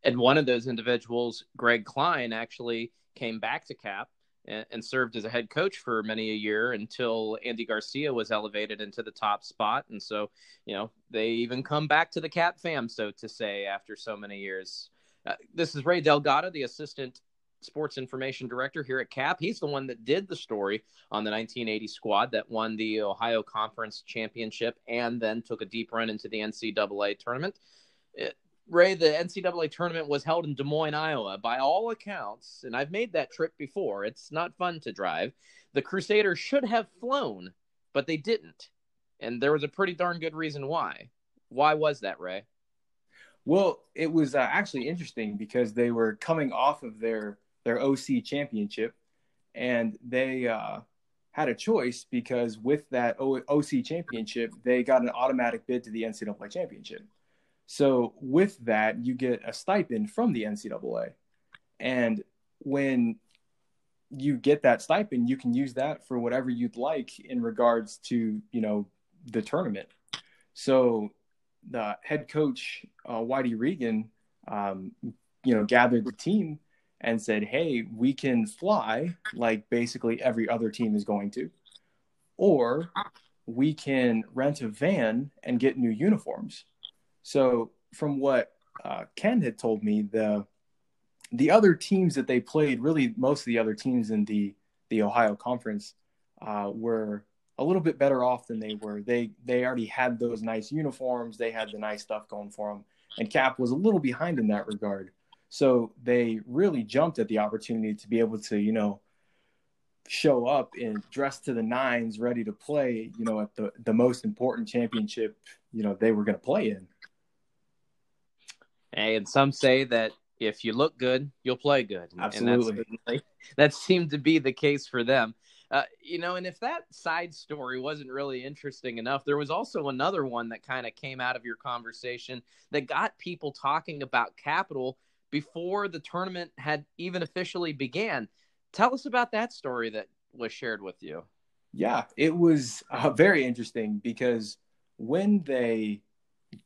And one of those individuals, Greg Klein, actually came back to Cap and, and served as a head coach for many a year until Andy Garcia was elevated into the top spot. And so, you know, they even come back to the Cap fam, so to say, after so many years. Uh, this is Ray Delgado, the assistant sports information director here at Cap. He's the one that did the story on the nineteen eighty squad that won the Ohio Conference Championship and then took a deep run into the N C double A tournament. It, Ray, the N C double A tournament was held in Des Moines, Iowa. By all accounts, and I've made that trip before, it's not fun to drive. The Crusaders should have flown, but they didn't. And there was a pretty darn good reason why. Why was that, Ray? Well, it was uh, actually interesting because they were coming off of their, their O C championship, and they uh, had a choice because with that O C championship, they got an automatic bid to the N C double A championship. So with that, you get a stipend from the N C double A. And when you get that stipend, you can use that for whatever you'd like in regards to, you know, the tournament. So the head coach, uh, Whitey Regan, um, you know, gathered the team and said, hey, we can fly like basically every other team is going to, or we can rent a van and get new uniforms. So from what uh, Ken had told me, the the other teams that they played, really most of the other teams in the, the Ohio Conference, uh, were a little bit better off than they were. They they already had those nice uniforms. They had the nice stuff going for them. And Cap was a little behind in that regard. So they really jumped at the opportunity to be able to, you know, show up and dress to the nines, ready to play, you know, at the, the most important championship, you know, they were going to play in. And some say that if you look good, you'll play good. Absolutely. And that's, that seemed to be the case for them. Uh, you know, and if that side story wasn't really interesting enough, there was also another one that kind of came out of your conversation that got people talking about Capital before the tournament had even officially began. Tell us about that story that was shared with you. Yeah, it was uh, very interesting because when they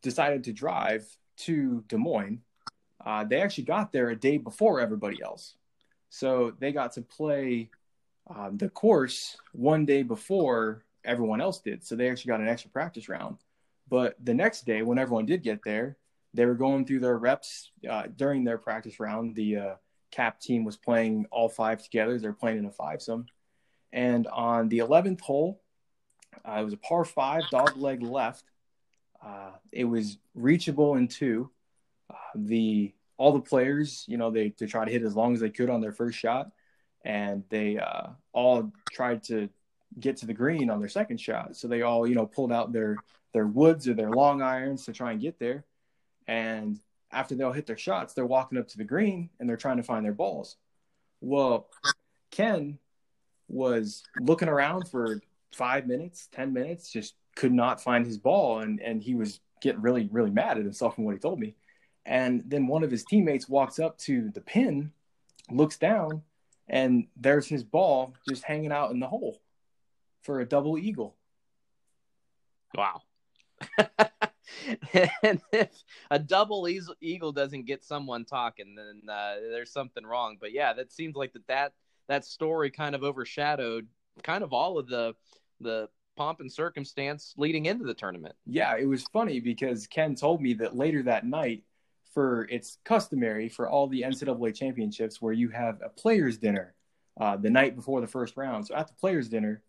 decided to drive to Des Moines, uh, they actually got there a day before everybody else. So they got to play um, the course one day before everyone else did. So they actually got an extra practice round. But the next day, when everyone did get there, they were going through their reps uh, during their practice round. The uh, cap team was playing all five together. They're playing in a five-some. And on the eleventh hole, uh, it was a par five, dog leg left. Uh, it was reachable in two. Uh, the all the players, you know, they, they tried to hit as long as they could on their first shot, and they uh, all tried to get to the green on their second shot. So they all, you know, pulled out their, their woods or their long irons to try and get there. And after they all hit their shots, they're walking up to the green and they're trying to find their balls. Well, Ken was looking around for five minutes, ten minutes, just could not find his ball. And, and he was getting really, really mad at himself from what he told me. And then one of his teammates walks up to the pin, looks down, and there's his ball just hanging out in the hole for a double eagle. Wow. And if a double eagle doesn't get someone talking, then uh, there's something wrong. But yeah, that seems like that, that that story kind of overshadowed kind of all of the the pomp and circumstance leading into the tournament. Yeah, it was funny because Ken told me that later that night, for it's customary for all the N C double A championships where you have a players' dinner uh, the night before the first round. So at the players' dinner,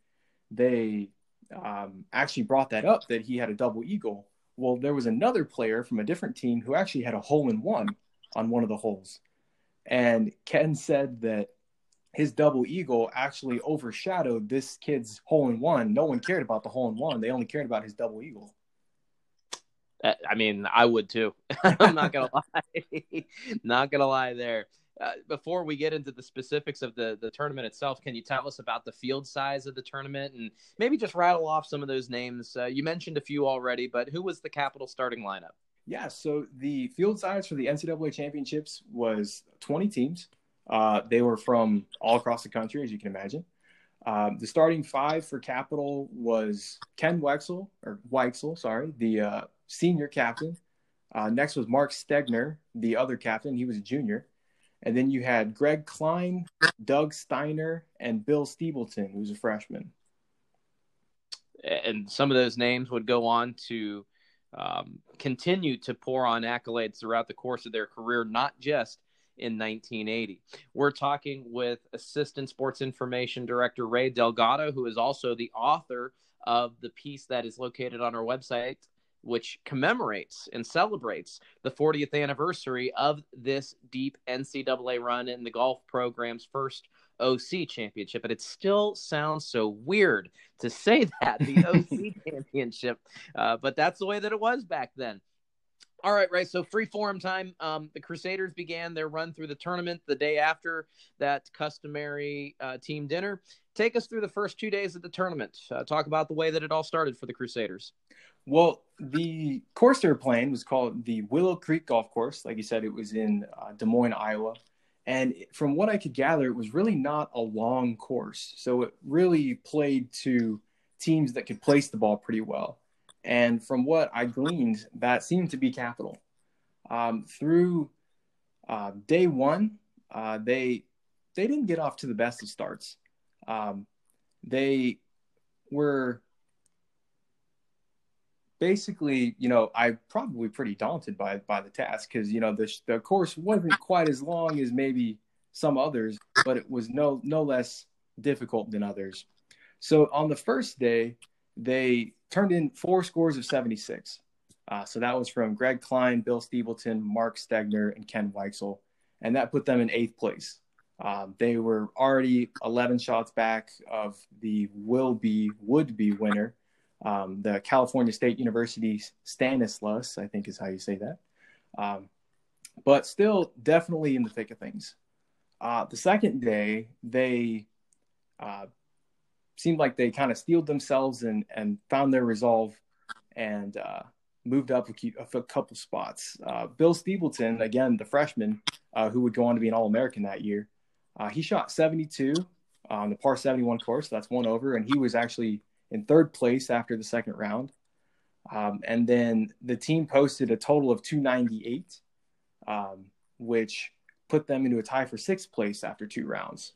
they um, actually brought that up, that he had a double eagle. Well, there was another player from a different team who actually had a hole-in-one on one of the holes. And Ken said that his double eagle actually overshadowed this kid's hole-in-one. No one cared about the hole-in-one. They only cared about his double eagle. I mean, I would too. I'm not going to lie. Not going to lie there. Uh, before we get into the specifics of the, the tournament itself, can you tell us about the field size of the tournament and maybe just rattle off some of those names? Uh, you mentioned a few already, but who was the Capitol starting lineup? Yeah, so the field size for the N C double A championships was twenty teams. Uh, they were from all across the country, as you can imagine. Uh, the starting five for Capitol was Ken Wexel, or Weixel, sorry, the uh, senior captain. Uh, next was Mark Stegner, the other captain. He was a junior. And then you had Greg Klein, Doug Steiner, and Bill Stevelton, who's a freshman. And some of those names would go on to um, continue to pour on accolades throughout the course of their career, not just in nineteen eighty. We're talking with Assistant Sports Information Director Ray Delgado, who is also the author of the piece that is located on our website, which commemorates and celebrates the fortieth anniversary of this deep N C double A run in the golf program's first O C championship. And it still sounds so weird to say that, the O C championship, uh, but that's the way that it was back then. All right, right. So free form time. Um, the Crusaders began their run through the tournament the day after that customary uh, team dinner. Take us through the first two days of the tournament. Uh, talk about the way that it all started for the Crusaders. Well, the course they were playing was called the Willow Creek Golf Course. Like you said, it was in uh, Des Moines, Iowa. And from what I could gather, it was really not a long course. So it really played to teams that could place the ball pretty well. And from what I gleaned, that seemed to be Capital. Um, through uh, day one, uh, they they didn't get off to the best of starts. Um, they were... Basically, you know, I probably pretty daunted by by the task because, you know, the, the course wasn't quite as long as maybe some others, but it was no no less difficult than others. So on the first day, they turned in four scores of seventy-six. Uh, so that was from Greg Klein, Bill Stevelton, Mark Stegner, and Ken Weixel. And that put them in eighth place. Um, they were already eleven shots back of the will-be, would-be winner. Um, the California State University Stanislaus, I think is how you say that. Um, but still definitely in the thick of things. Uh, the second day, they uh, seemed like they kind of steeled themselves and, and found their resolve and uh, moved up a, a couple spots. Uh, Bill Stevelton, again, the freshman uh, who would go on to be an All-American that year, uh, he shot seventy-two on the par seventy-one course. So that's one over, and he was actually – in third place after the second round. Um, and then the team posted a total of two ninety-eight, um, which put them into a tie for sixth place after two rounds.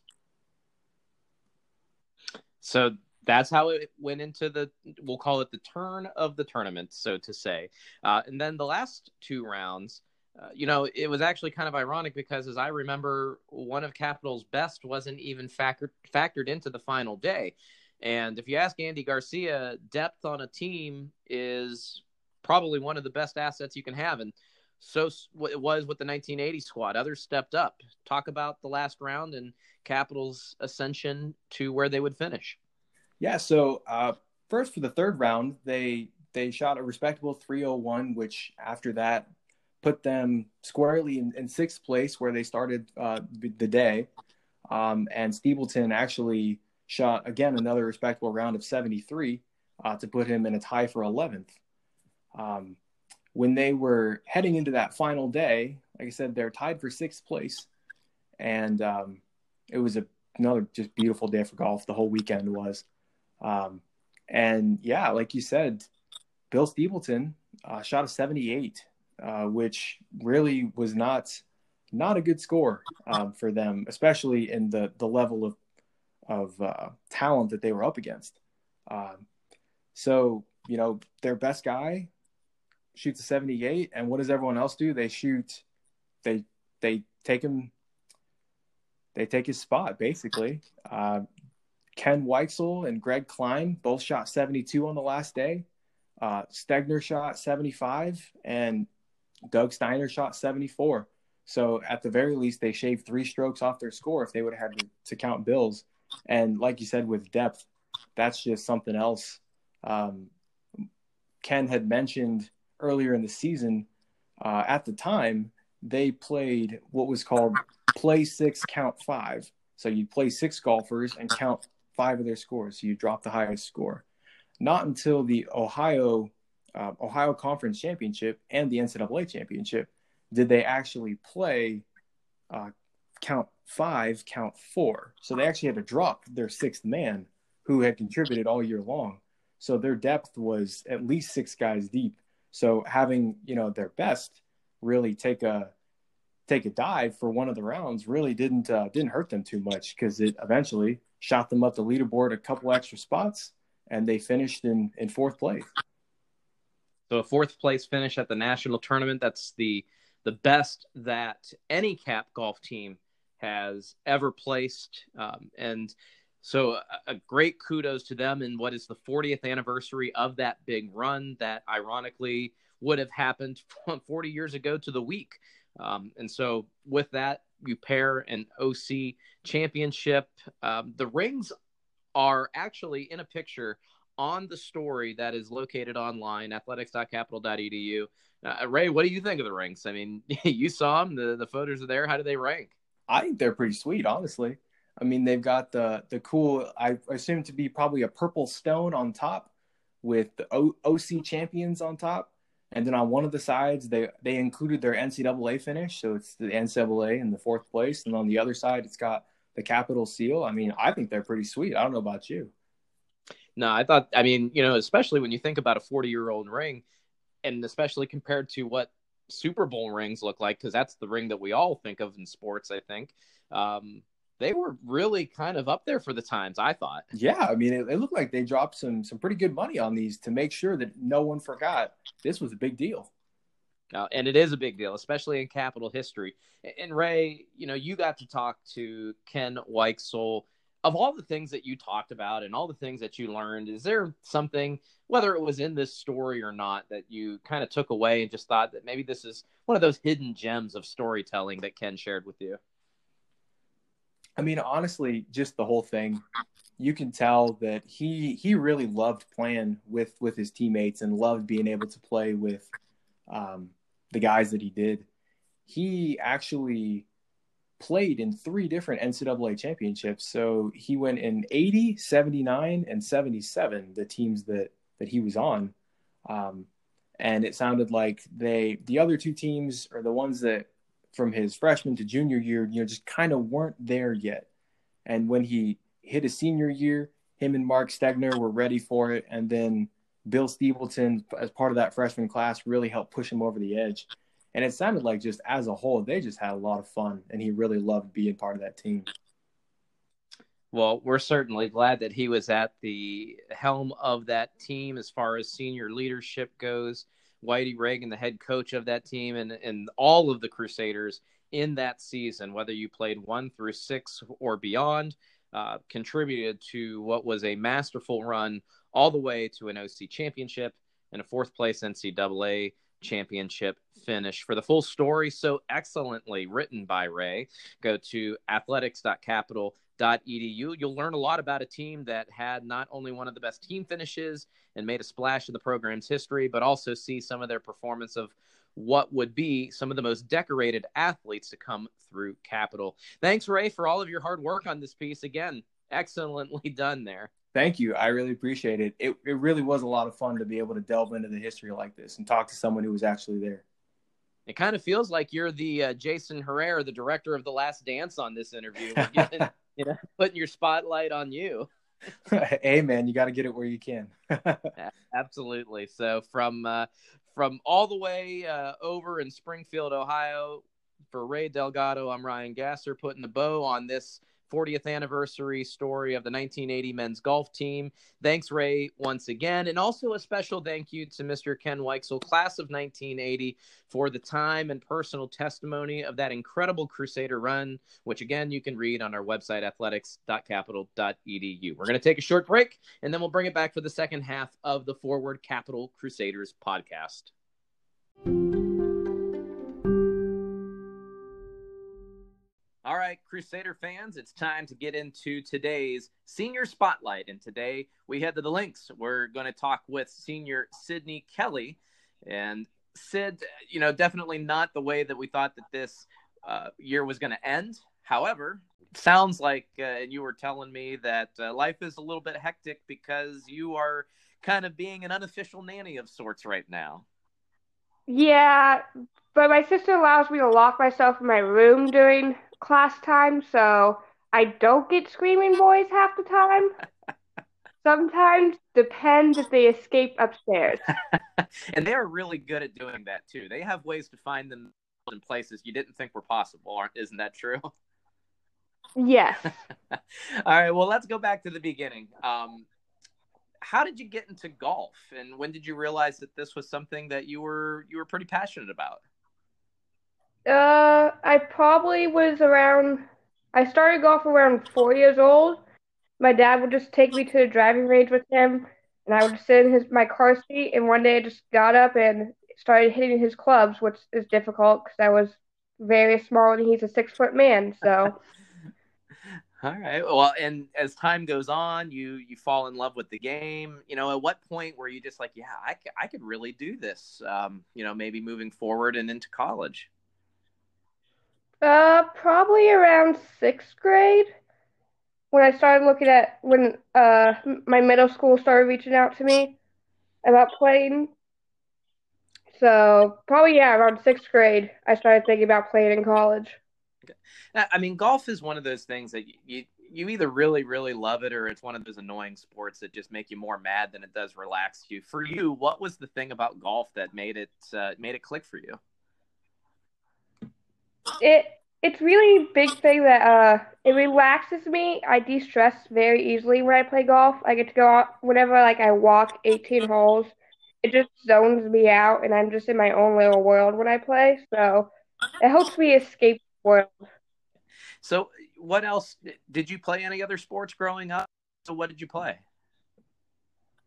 So that's how it went into the, we'll call it the turn of the tournament, so to say. Uh, and then the last two rounds, uh, you know, it was actually kind of ironic because, as I remember, one of Capital's best wasn't even factor, factored into the final day. And if you ask Andy Garcia, depth on a team is probably one of the best assets you can have. And so it was with the nineteen eighty squad. Others stepped up. Talk about the last round and Capital's ascension to where they would finish. Yeah, so uh, first for the third round, they they shot a respectable three oh one, which after that put them squarely in, in sixth place where they started uh, the day. Um, and Stevelton actually shot, again, another respectable round of seventy-three uh, to put him in a tie for eleventh. Um, when they were heading into that final day, like I said, they're tied for sixth place. And um, it was a, another just beautiful day for golf. The whole weekend was. Um, and yeah, like you said, Bill Stevelton uh, shot a seventy-eight, uh, which really was not, not a good score um, for them, especially in the, the level of, of uh, talent that they were up against. Um, so, you know, their best guy shoots a seventy-eight, and what does everyone else do? They shoot, they, they take him, they take his spot, basically. Uh, Ken Weitzel and Greg Klein both shot seventy-two on the last day. Uh, Stegner shot seventy-five, and Doug Steiner shot seventy-four. So at the very least, they shaved three strokes off their score if they would have had to, to count Bills. And like you said, with depth, that's just something else. Um, Ken had mentioned earlier in the season, uh, at the time, they played what was called play six, count five. So you play six golfers and count five of their scores. So you drop the highest score. Not until the Ohio uh, Ohio Conference Championship and the N C double A Championship did they actually play uh, count five, count four. So they actually had to drop their sixth man who had contributed all year long. So their depth was at least six guys deep. So having, you know, their best really take a take a dive for one of the rounds really didn't uh, didn't hurt them too much because it eventually shot them up the leaderboard a couple extra spots, and they finished in, in fourth place. So a fourth place finish at the national tournament, that's the the best that any cap golf team has ever placed. Um, and so a, a great kudos to them in what is the fortieth anniversary of that big run that ironically would have happened forty years ago to the week. Um, and so with that, you pair an O C championship. Um, the rings are actually in a picture on the story that is located online, athletics dot capital dot e d u. Uh, Ray, what do you think of the rings? I mean, you saw them, the, the photos are there. How do they rank? I think they're pretty sweet, honestly. I mean, they've got the, the cool, I assume to be probably a purple stone on top with the o- OC champions on top. And then on one of the sides, they, they included their N C double A finish. So it's the N C double A in the fourth place. And on the other side, it's got the Capital seal. I mean, I think they're pretty sweet. I don't know about you. No, I thought, I mean, you know, especially when you think about a forty-year-old ring, and especially compared to what Super Bowl rings look like, because that's the ring that we all think of in sports, I think. Um, they were really kind of up there for the times, I thought. Yeah, I mean, it, it looked like they dropped some some pretty good money on these to make sure that no one forgot this was a big deal. Uh, and it is a big deal, especially in Capital history. And, Ray, you know, you got to talk to Ken Weitzel. Of all the things that you talked about and all the things that you learned, is there something, whether it was in this story or not, that you kind of took away and just thought that maybe this is one of those hidden gems of storytelling that Ken shared with you? I mean, honestly, just the whole thing, you can tell that he he really loved playing with, with his teammates and loved being able to play with um, the guys that he did. He actually played in three different N C double A championships. So he went in eighty, seventy-nine, and seventy-seven, the teams that, that he was on. Um, and it sounded like they the other two teams are the ones that from his freshman to junior year, you know, just kind of weren't there yet. And when he hit his senior year, him and Mark Stegner were ready for it. And then Bill Stevelton, as part of that freshman class, really helped push him over the edge. And it sounded like just as a whole, they just had a lot of fun, and he really loved being part of that team. Well, we're certainly glad that he was at the helm of that team as far as senior leadership goes. Whitey Reagan, the head coach of that team, and, and all of the Crusaders in that season, whether you played one through six or beyond, uh, contributed to what was a masterful run all the way to an O C championship and a fourth place N C double A championship finish. For the full story, so excellently written by Ray, go to athletics dot capital dot e d u. You'll learn a lot about a team that had not only one of the best team finishes and made a splash in the program's history, but also see some of their performance of what would be some of the most decorated athletes to come through Capital. Thanks, Ray, for all of your hard work on this piece. Again, excellently done there. Thank you. I really appreciate it. It it really was a lot of fun to be able to delve into the history like this and talk to someone who was actually there. It kind of feels like you're the uh, Jason Herrera, the director of The Last Dance on this interview. Getting, you know, putting your spotlight on you. Hey, man, you got to get it where you can. Absolutely. So from uh, from all the way uh, over in Springfield, Ohio, for Ray Delgado, I'm Ryan Gasser, putting the bow on this fortieth anniversary story of the nineteen eighty men's golf team. Thanks, Ray, once again. And also a special thank you to Mister Ken Weichsel, class of nineteen eighty, for the time and personal testimony of that incredible Crusader run, which, again, you can read on our website, athletics dot capital dot e d u. We're going to take a short break, and then we'll bring it back for the second half of the Forward Capital Crusaders podcast. All right, Crusader fans, it's time to get into today's Senior Spotlight. And today we head to the links. We're going to talk with Senior Sydney Kelly. And Sid, you know, definitely not the way that we thought that this uh, year was going to end. However, it sounds like, uh, and you were telling me that uh, life is a little bit hectic because you are kind of being an unofficial nanny of sorts right now. Yeah, but my sister allows me to lock myself in my room during class time, so I don't get screaming boys half the time. Sometimes depends if they escape upstairs. And they're really good at doing that too. They have ways to find them in places you didn't think were possible. Isn't that true? Yes. All right, well, let's go back to the beginning. Um, how did you get into golf, and when did you realize that this was something that you were you were pretty passionate about? Uh, I probably was around, I started golf around four years old. My dad would just take me to the driving range with him, and I would just sit in his, my car seat, and one day I just got up and started hitting his clubs, which is difficult because I was very small, and he's a six-foot man, so. All right, well, and as time goes on, you, you fall in love with the game. You know, at what point were you just like, yeah, I, I could really do this, um, you know, maybe moving forward and into college? Uh, probably around sixth grade when I started looking at, when uh my middle school started reaching out to me about playing. So probably, yeah, around sixth grade, I started thinking about playing in college. Okay. I mean, golf is one of those things that you, you either really, really love it, or it's one of those annoying sports that just make you more mad than it does relax you. For you, what was the thing about golf that made it, uh, made it click for you? It it's really a big thing that uh it relaxes me. I de-stress very easily when I play golf. I get to go out whenever like I walk eighteen holes. It just zones me out, and I'm just in my own little world when I play. So it helps me escape the world. So what else? Did you play any other sports growing up? So what did you play?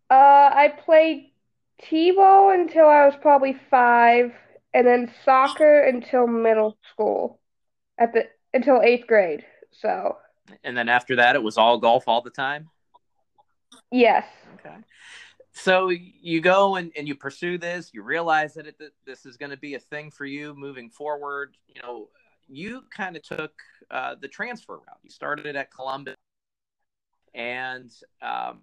Uh, I played t-ball until I was probably five. And then soccer until middle school, at the until eighth grade. So. And then after that, it was all golf all the time? Yes. Okay. So you go and, and you pursue this. You realize that, it, that this is going to be a thing for you moving forward. You know, you kind of took uh, the transfer route. You started at Columbus, and um,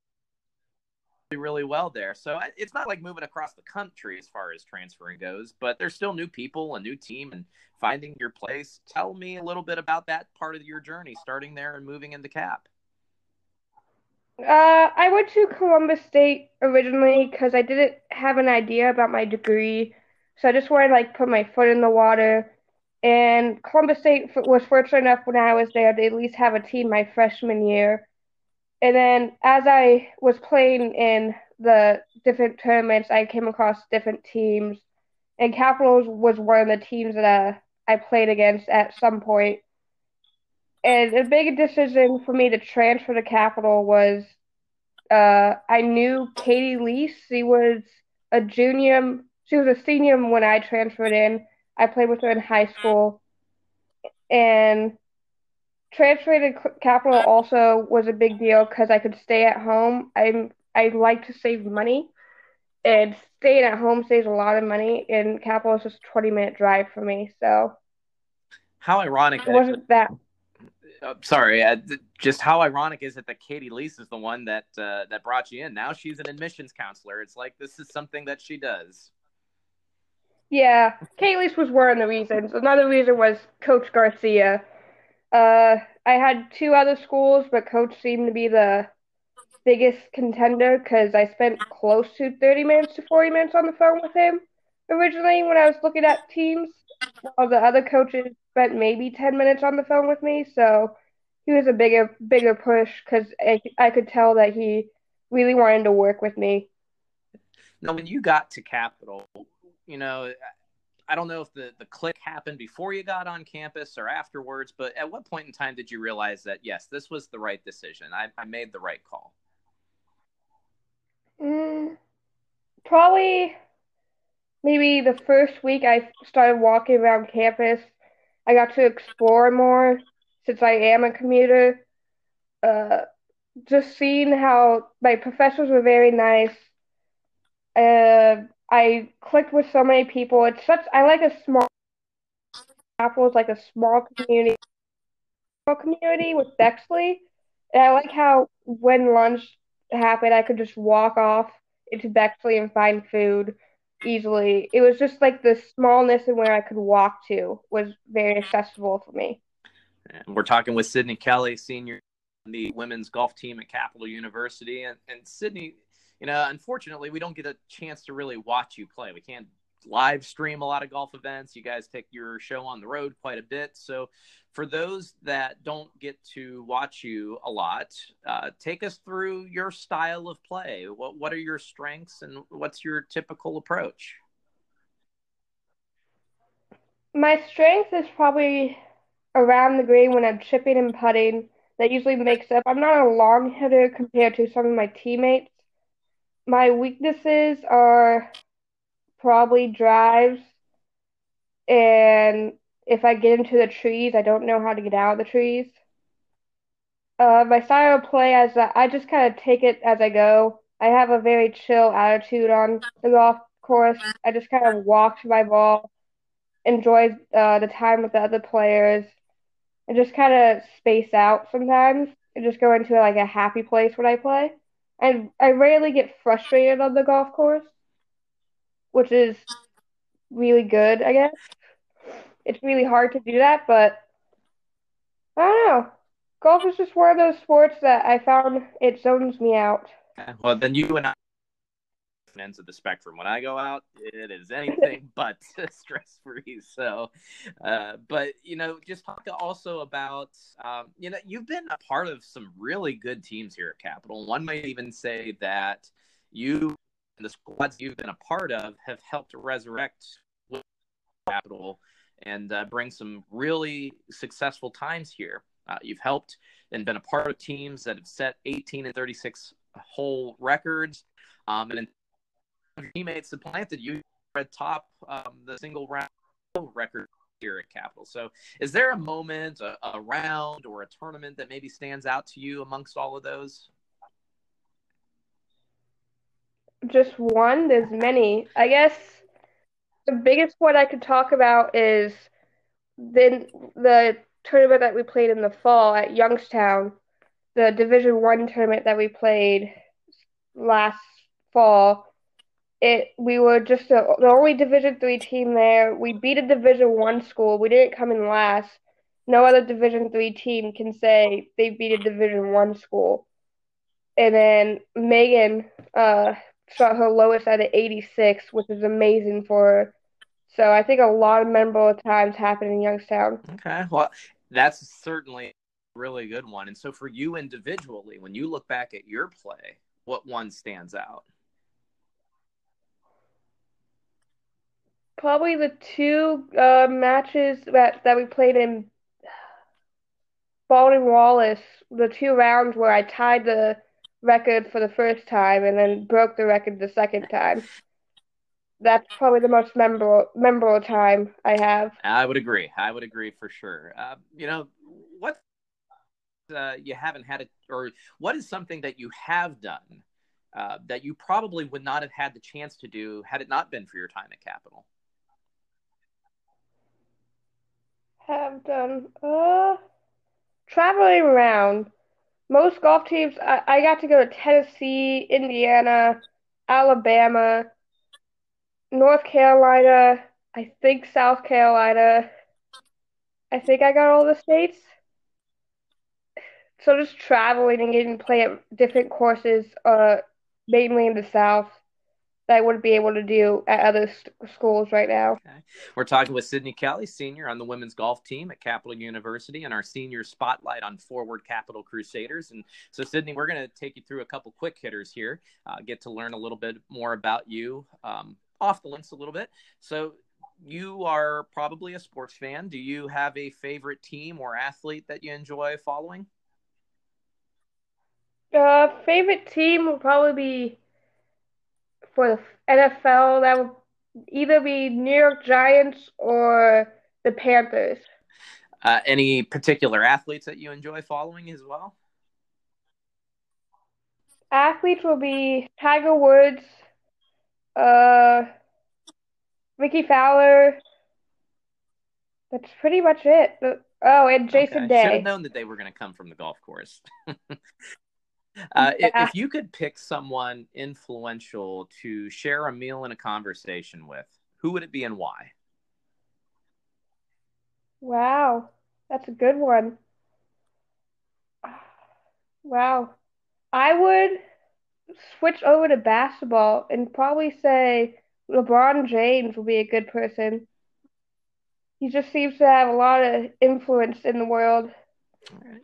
really well there. So it's not like moving across the country as far as transferring goes, but there's still new people, a new team, and finding your place. Tell me a little bit about that part of your journey, starting there and moving into Cap. Uh, I went to Columbus State originally because I didn't have an idea about my degree, so I just wanted to like put my foot in the water. And Columbus State was fortunate enough when I was there to at least have a team my freshman year. And then as I was playing in the different tournaments, I came across different teams. And Capitals was one of the teams that I, I played against at some point. And a big decision for me to transfer to Capital was uh, I knew Katie Leese. She was a junior. She was a senior when I transferred in. I played with her in high school. And transferring to Capital also was a big deal because I could stay at home. I I like to save money. And staying at home saves a lot of money, and Capital is just a twenty-minute drive for me. So, how ironic it wasn't that. I'm sorry, uh, th- just how ironic is it that Katie Leese is the one that uh, that brought you in? Now she's an admissions counselor. It's like this is something that she does. Yeah, Katie Leese was one of the reasons. Another reason was Coach Garcia. Uh, I had two other schools, but Coach seemed to be the biggest contender because I spent close to thirty minutes to forty minutes on the phone with him originally when I was looking at teams. All the other coaches spent maybe ten minutes on the phone with me, so he was a bigger bigger push because I, I could tell that he really wanted to work with me. Now, when you got to Capital, you know, I don't know if the, the click happened before you got on campus or afterwards, but at what point in time did you realize that, yes, this was the right decision? I, I made the right call. Mm, probably maybe the first week I started walking around campus. I got to explore more since I am a commuter. Uh, just seeing how my professors were very nice. Uh, I clicked with so many people. It's such I like a small Capital is like a small community, small community with Bexley, and I like how when lunch happened, I could just walk off into Bexley and find food easily. It was just like the smallness and where I could walk to was very accessible for me. And we're talking with Sydney Kelly, senior on the women's golf team at Capital University, and and Sydney. You know, unfortunately, we don't get a chance to really watch you play. We can't live stream a lot of golf events. You guys take your show on the road quite a bit. So for those that don't get to watch you a lot, uh, take us through your style of play. What what are your strengths and what's your typical approach? My strength is probably around the green when I'm chipping and putting. That usually makes up. I'm not a long hitter compared to some of my teammates. My weaknesses are probably drives, and if I get into the trees, I don't know how to get out of the trees. Uh, my style of play is that I just kind of take it as I go. I have a very chill attitude on the golf course. I just kind of walk to my ball, enjoy uh, the time with the other players, and just kind of space out sometimes and just go into like a happy place when I play. And I rarely get frustrated on the golf course, which is really good, I guess. It's really hard to do that, but I don't know. Golf is just one of those sports that I found it zones me out. Well, then you and I are ends of the spectrum. When I go out, it is anything but stress-free. So, uh, but, you know, just talk also about, um, you know, you've been a part of some really good teams here at Capital. One might even say that you and the squads you've been a part of have helped resurrect Capital and uh, bring some really successful times here. Uh, you've helped and been a part of teams that have set eighteen and thirty-six hole records. Um, and teammates that planted you at top um, the single round record here at Capital. So is there a moment, a, a round, or a tournament that maybe stands out to you amongst all of those? Just one? There's many. I guess the biggest one I could talk about is then the tournament that we played in the fall at Youngstown, the Division One tournament that we played last fall. It we were just a, the only Division Three team there. We beat a Division One school. We didn't come in last. No other Division Three team can say they beat a Division One school. And then Megan uh, shot her lowest at an eighty-six, which is amazing for her. So I think a lot of memorable times happened in Youngstown. Okay, well, that's certainly really good one. And so for you individually, when you look back at your play, what one stands out? Probably the two uh, matches that, that we played in Baldwin Wallace, the two rounds where I tied the record for the first time and then broke the record the second time. That's probably the most memorable, memorable time I have. I would agree. I would agree for sure. Uh, you know, what uh, you haven't had, a, or what is something that you have done uh, that you probably would not have had the chance to do had it not been for your time at Capitol? Have done uh, traveling around. Most golf teams, I, I got to go to Tennessee, Indiana, Alabama, North Carolina, I think South Carolina. I think I got all the states. So just traveling and getting to play at different courses, uh, mainly in the South, that I wouldn't be able to do at other st- schools right now. Okay. We're talking with Sydney Kelly, senior on the women's golf team at Capitol University, and our senior spotlight on Forward Capitol Crusaders. And so, Sydney, we're going to take you through a couple quick hitters here, uh, get to learn a little bit more about you um, off the links a little bit. So you are probably a sports fan. Do you have a favorite team or athlete that you enjoy following? Uh, favorite team will probably be, for the N F L, that would either be New York Giants or the Panthers. Uh, any particular athletes that you enjoy following as well? Athletes will be Tiger Woods, uh, Ricky Fowler. That's pretty much it. Oh, and Jason okay. Day. I should have known that they were going to come from the golf course. Uh, yeah. If you could pick someone influential to share a meal and a conversation with, who would it be and why? Wow, that's a good one. Wow. I would switch over to basketball and probably say LeBron James would be a good person. He just seems to have a lot of influence in the world. All right.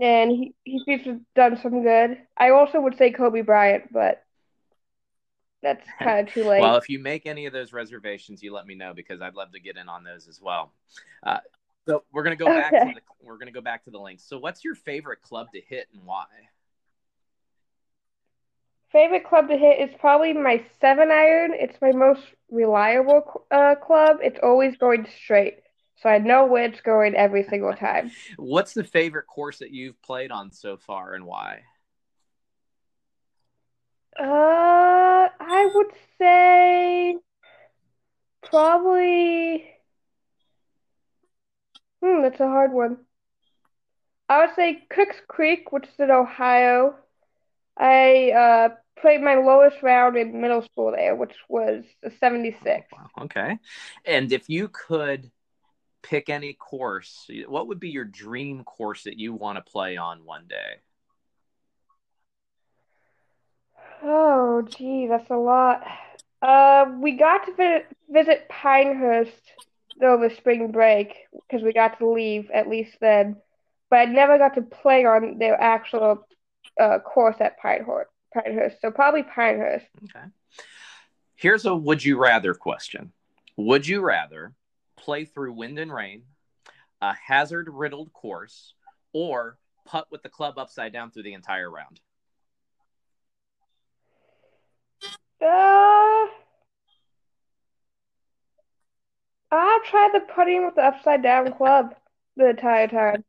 And he, he seems to have done some good. I also would say Kobe Bryant, but that's kind of too late. Well, if you make any of those reservations, you let me know because I'd love to get in on those as well. Uh, so we're gonna go back okay. to the, we're gonna go back to the links. So, what's your favorite club to hit and why? Favorite club to hit is probably my seven iron. It's my most reliable uh, club. It's always going straight. So I know where it's going every single time. What's the favorite course that you've played on so far and why? Uh, I would say probably, hmm, that's a hard one. I would say Cooks Creek, which is in Ohio. I uh, played my lowest round in middle school there, which was a seventy-six. Oh, wow. Okay. And if you could pick any course, what would be your dream course that you want to play on one day? Oh, gee, that's a lot. Uh, we got to vi- visit Pinehurst over spring break because we got to leave at least then, but I never got to play on their actual uh, course at Pinehurst, Pinehurst, so probably Pinehurst. Okay. Here's a would you rather question. Would you rather play through wind and rain, a hazard-riddled course, or putt with the club upside down through the entire round? Uh, I'll try the putting with the upside-down club the entire time.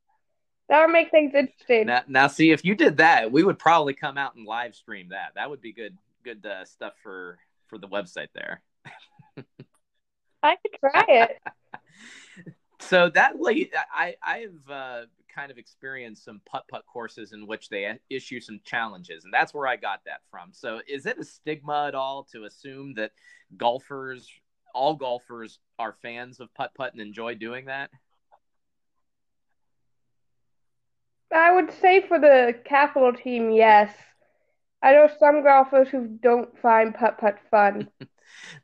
That would make things interesting. Now, now, see, if you did that, we would probably come out and live stream that. That would be good, good uh, stuff for, for the website there. I could try it. So that late, I, I've uh, kind of experienced some putt-putt courses in which they issue some challenges, and that's where I got that from. So is it a stigma at all to assume that golfers, all golfers are fans of putt-putt and enjoy doing that? I would say for the Capitol team, yes. I know some golfers who don't find putt-putt fun.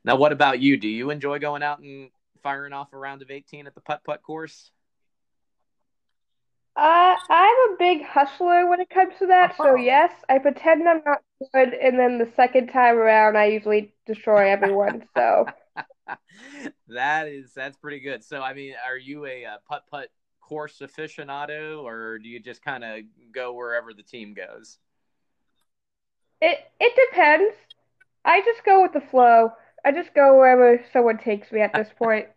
Now, what about you? Do you enjoy going out and firing off a round of eighteen at the putt-putt course? Uh, I'm a big hustler when it comes to that, so yes, I pretend I'm not good, and then the second time around, I usually destroy everyone, so. That is, that's pretty good. So, I mean, are you a uh, putt-putt course aficionado, or do you just kind of go wherever the team goes? It it depends. I just go with the flow. I just go wherever someone takes me at this point.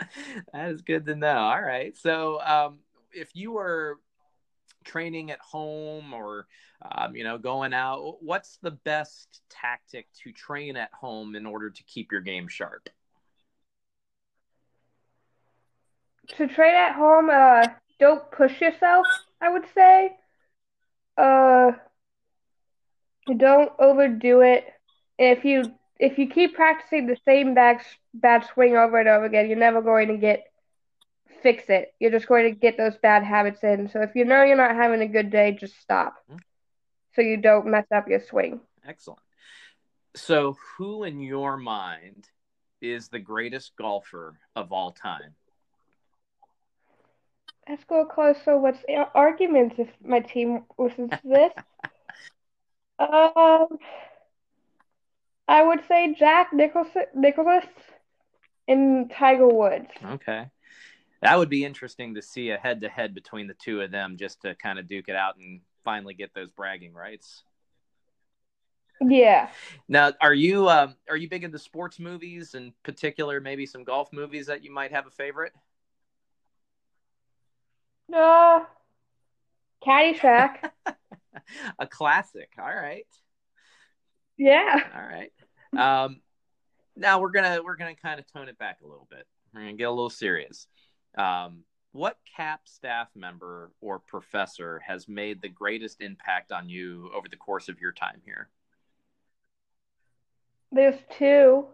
That is good to know. All right. So, um, if you were training at home or, um, you know, going out, what's the best tactic to train at home in order to keep your game sharp? To train at home, uh, don't push yourself, I would say. Uh, don't overdo it. And if you if you keep practicing the same bad, bad swing over and over again, you're never going to get fix it. You're just going to get those bad habits in. So if you know you're not having a good day, just stop. Mm-hmm. So you don't mess up your swing. Excellent. So who in your mind is the greatest golfer of all time? Let's go close. So what's arguments if my team listens to this? um, I would say Jack Nicholson, Nicholas and Tiger Woods. Okay. That would be interesting to see a head-to-head between the two of them just to kind of duke it out and finally get those bragging rights. Yeah. Now, are you um, are you big into sports movies, in particular maybe some golf movies that you might have a favorite? No. Uh, Caddyshack. A classic. All right. Yeah. All right. Um, now we're gonna we're gonna kind of tone it back a little bit. We're gonna get a little serious. Um, what C A P staff member or professor has made the greatest impact on you over the course of your time here? There's two.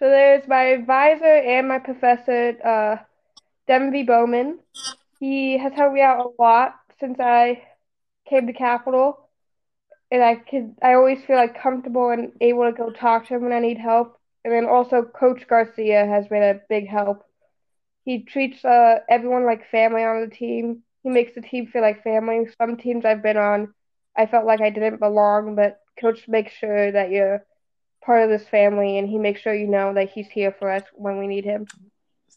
So there's my advisor and my professor, uh, Devin V. Bowman. He has helped me out a lot since I came to Capitol. And I could, I always feel like comfortable and able to go talk to him when I need help. And then also Coach Garcia has been a big help. He treats uh, everyone like family on the team. He makes the team feel like family. Some teams I've been on, I felt like I didn't belong, but Coach makes sure that you're part of this family, and he makes sure you know that he's here for us when we need him,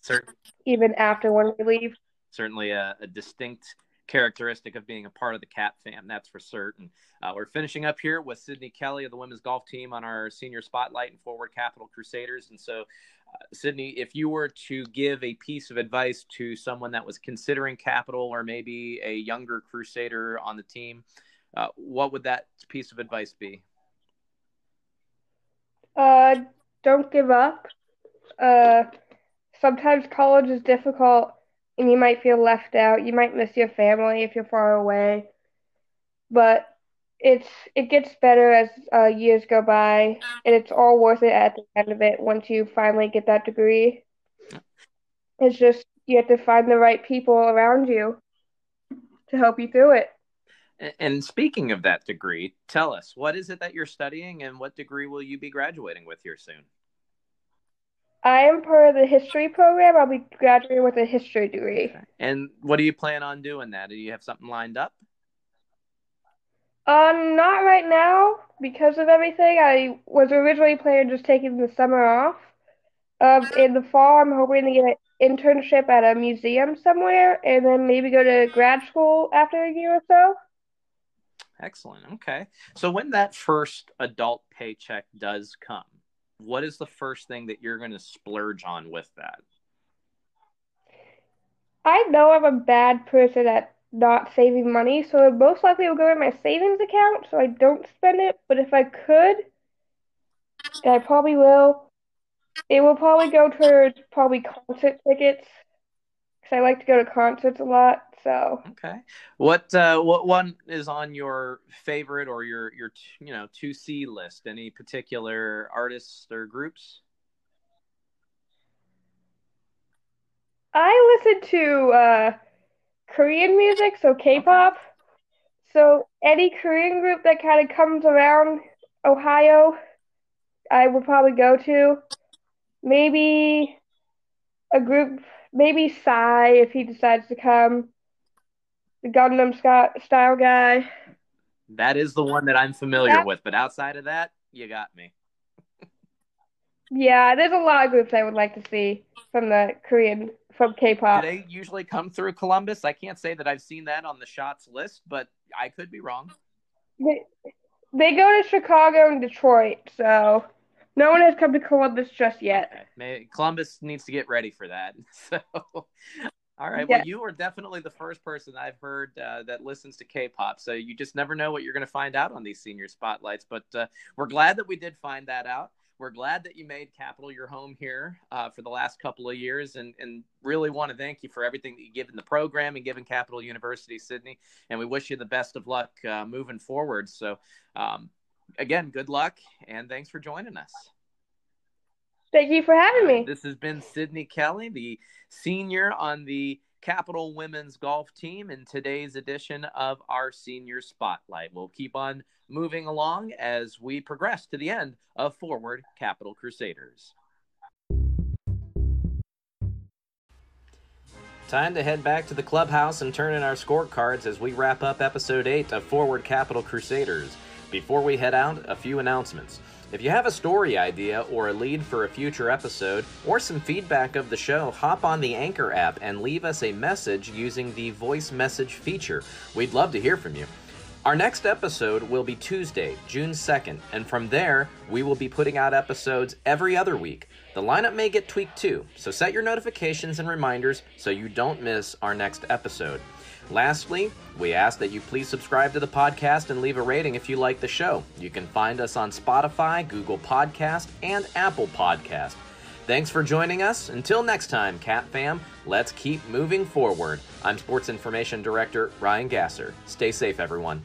Certainly. even after when we leave. Certainly a, a distinct characteristic of being a part of the C A P fam, that's for certain. Uh, we're finishing up here with Sydney Kelly of the women's golf team on our senior spotlight and Forward Capital Crusaders. And so, uh, Sydney, if you were to give a piece of advice to someone that was considering Capital or maybe a younger Crusader on the team, uh, what would that piece of advice be? Uh, don't give up. Uh, sometimes college is difficult, and you might feel left out. You might miss your family if you're far away. But it's it gets better as uh, years go by, and it's all worth it at the end of it once you finally get that degree. It's just you have to find the right people around you to help you through it. And, and speaking of that degree, tell us, what is it that you're studying, and what degree will you be graduating with here soon? I am part of the history program. I'll be graduating with a history degree. And what do you plan on doing that? Do you have something lined up? Um, not right now because of everything. I was originally planning just taking the summer off. Um, in the fall, I'm hoping to get an internship at a museum somewhere and then maybe go to grad school after a year or so. Excellent. Okay. So when that first adult paycheck does come, what is the first thing that you're going to splurge on with that? I know I'm a bad person at not saving money, so it most likely will go in my savings account so I don't spend it. But if I could, and I probably will, it will probably go towards probably concert tickets because I like to go to concerts a lot. So okay, what uh, what one is on your favorite or your your you know to see list? Any particular artists or groups? I listen to uh, Korean music, so K-pop. Okay. So any Korean group that kind of comes around Ohio, I would probably go to. Maybe a group, maybe Psy if he decides to come. The Gangnam Style guy. That is the one that I'm familiar yeah. with, but outside of that, you got me. Yeah, there's a lot of groups I would like to see from the Korean, from K-pop. Do they usually come through Columbus? I can't say that I've seen that on the shots list, but I could be wrong. They, they go to Chicago and Detroit, so no one has come to Columbus just yet. Okay. Maybe Columbus needs to get ready for that. So, all right, yeah. Well, you are definitely the first person I've heard uh, that listens to K-pop, so you just never know what you're going to find out on these senior spotlights, but uh, we're glad that we did find that out. We're glad that you made Capital your home here uh, for the last couple of years, and, and really want to thank you for everything that you give in the program and giving Capital University Sydney. And we wish you the best of luck uh, moving forward. So, um, again, good luck, and thanks for joining us. Thank you for having me. Uh, this has been Sydney Kelly, the senior on the Capital Women's Golf Team, in today's edition of our Senior Spotlight. We'll keep on moving along as we progress to the end of Forward Capital Crusaders. Time to head back to the clubhouse and turn in our scorecards as we wrap up Episode eight of Forward Capital Crusaders. Before we head out, a few announcements. If you have a story idea or a lead for a future episode, or some feedback of the show, hop on the Anchor app and leave us a message using the voice message feature. We'd love to hear from you. Our next episode will be Tuesday, June second, and from there, we will be putting out episodes every other week. The lineup may get tweaked too, so set your notifications and reminders so you don't miss our next episode. Lastly, we ask that you please subscribe to the podcast and leave a rating if you like the show. You can find us on Spotify, Google Podcast, and Apple Podcast. Thanks for joining us. Until next time, Cat Fam, let's keep moving forward. I'm Sports Information Director Ryan Gasser. Stay safe, everyone.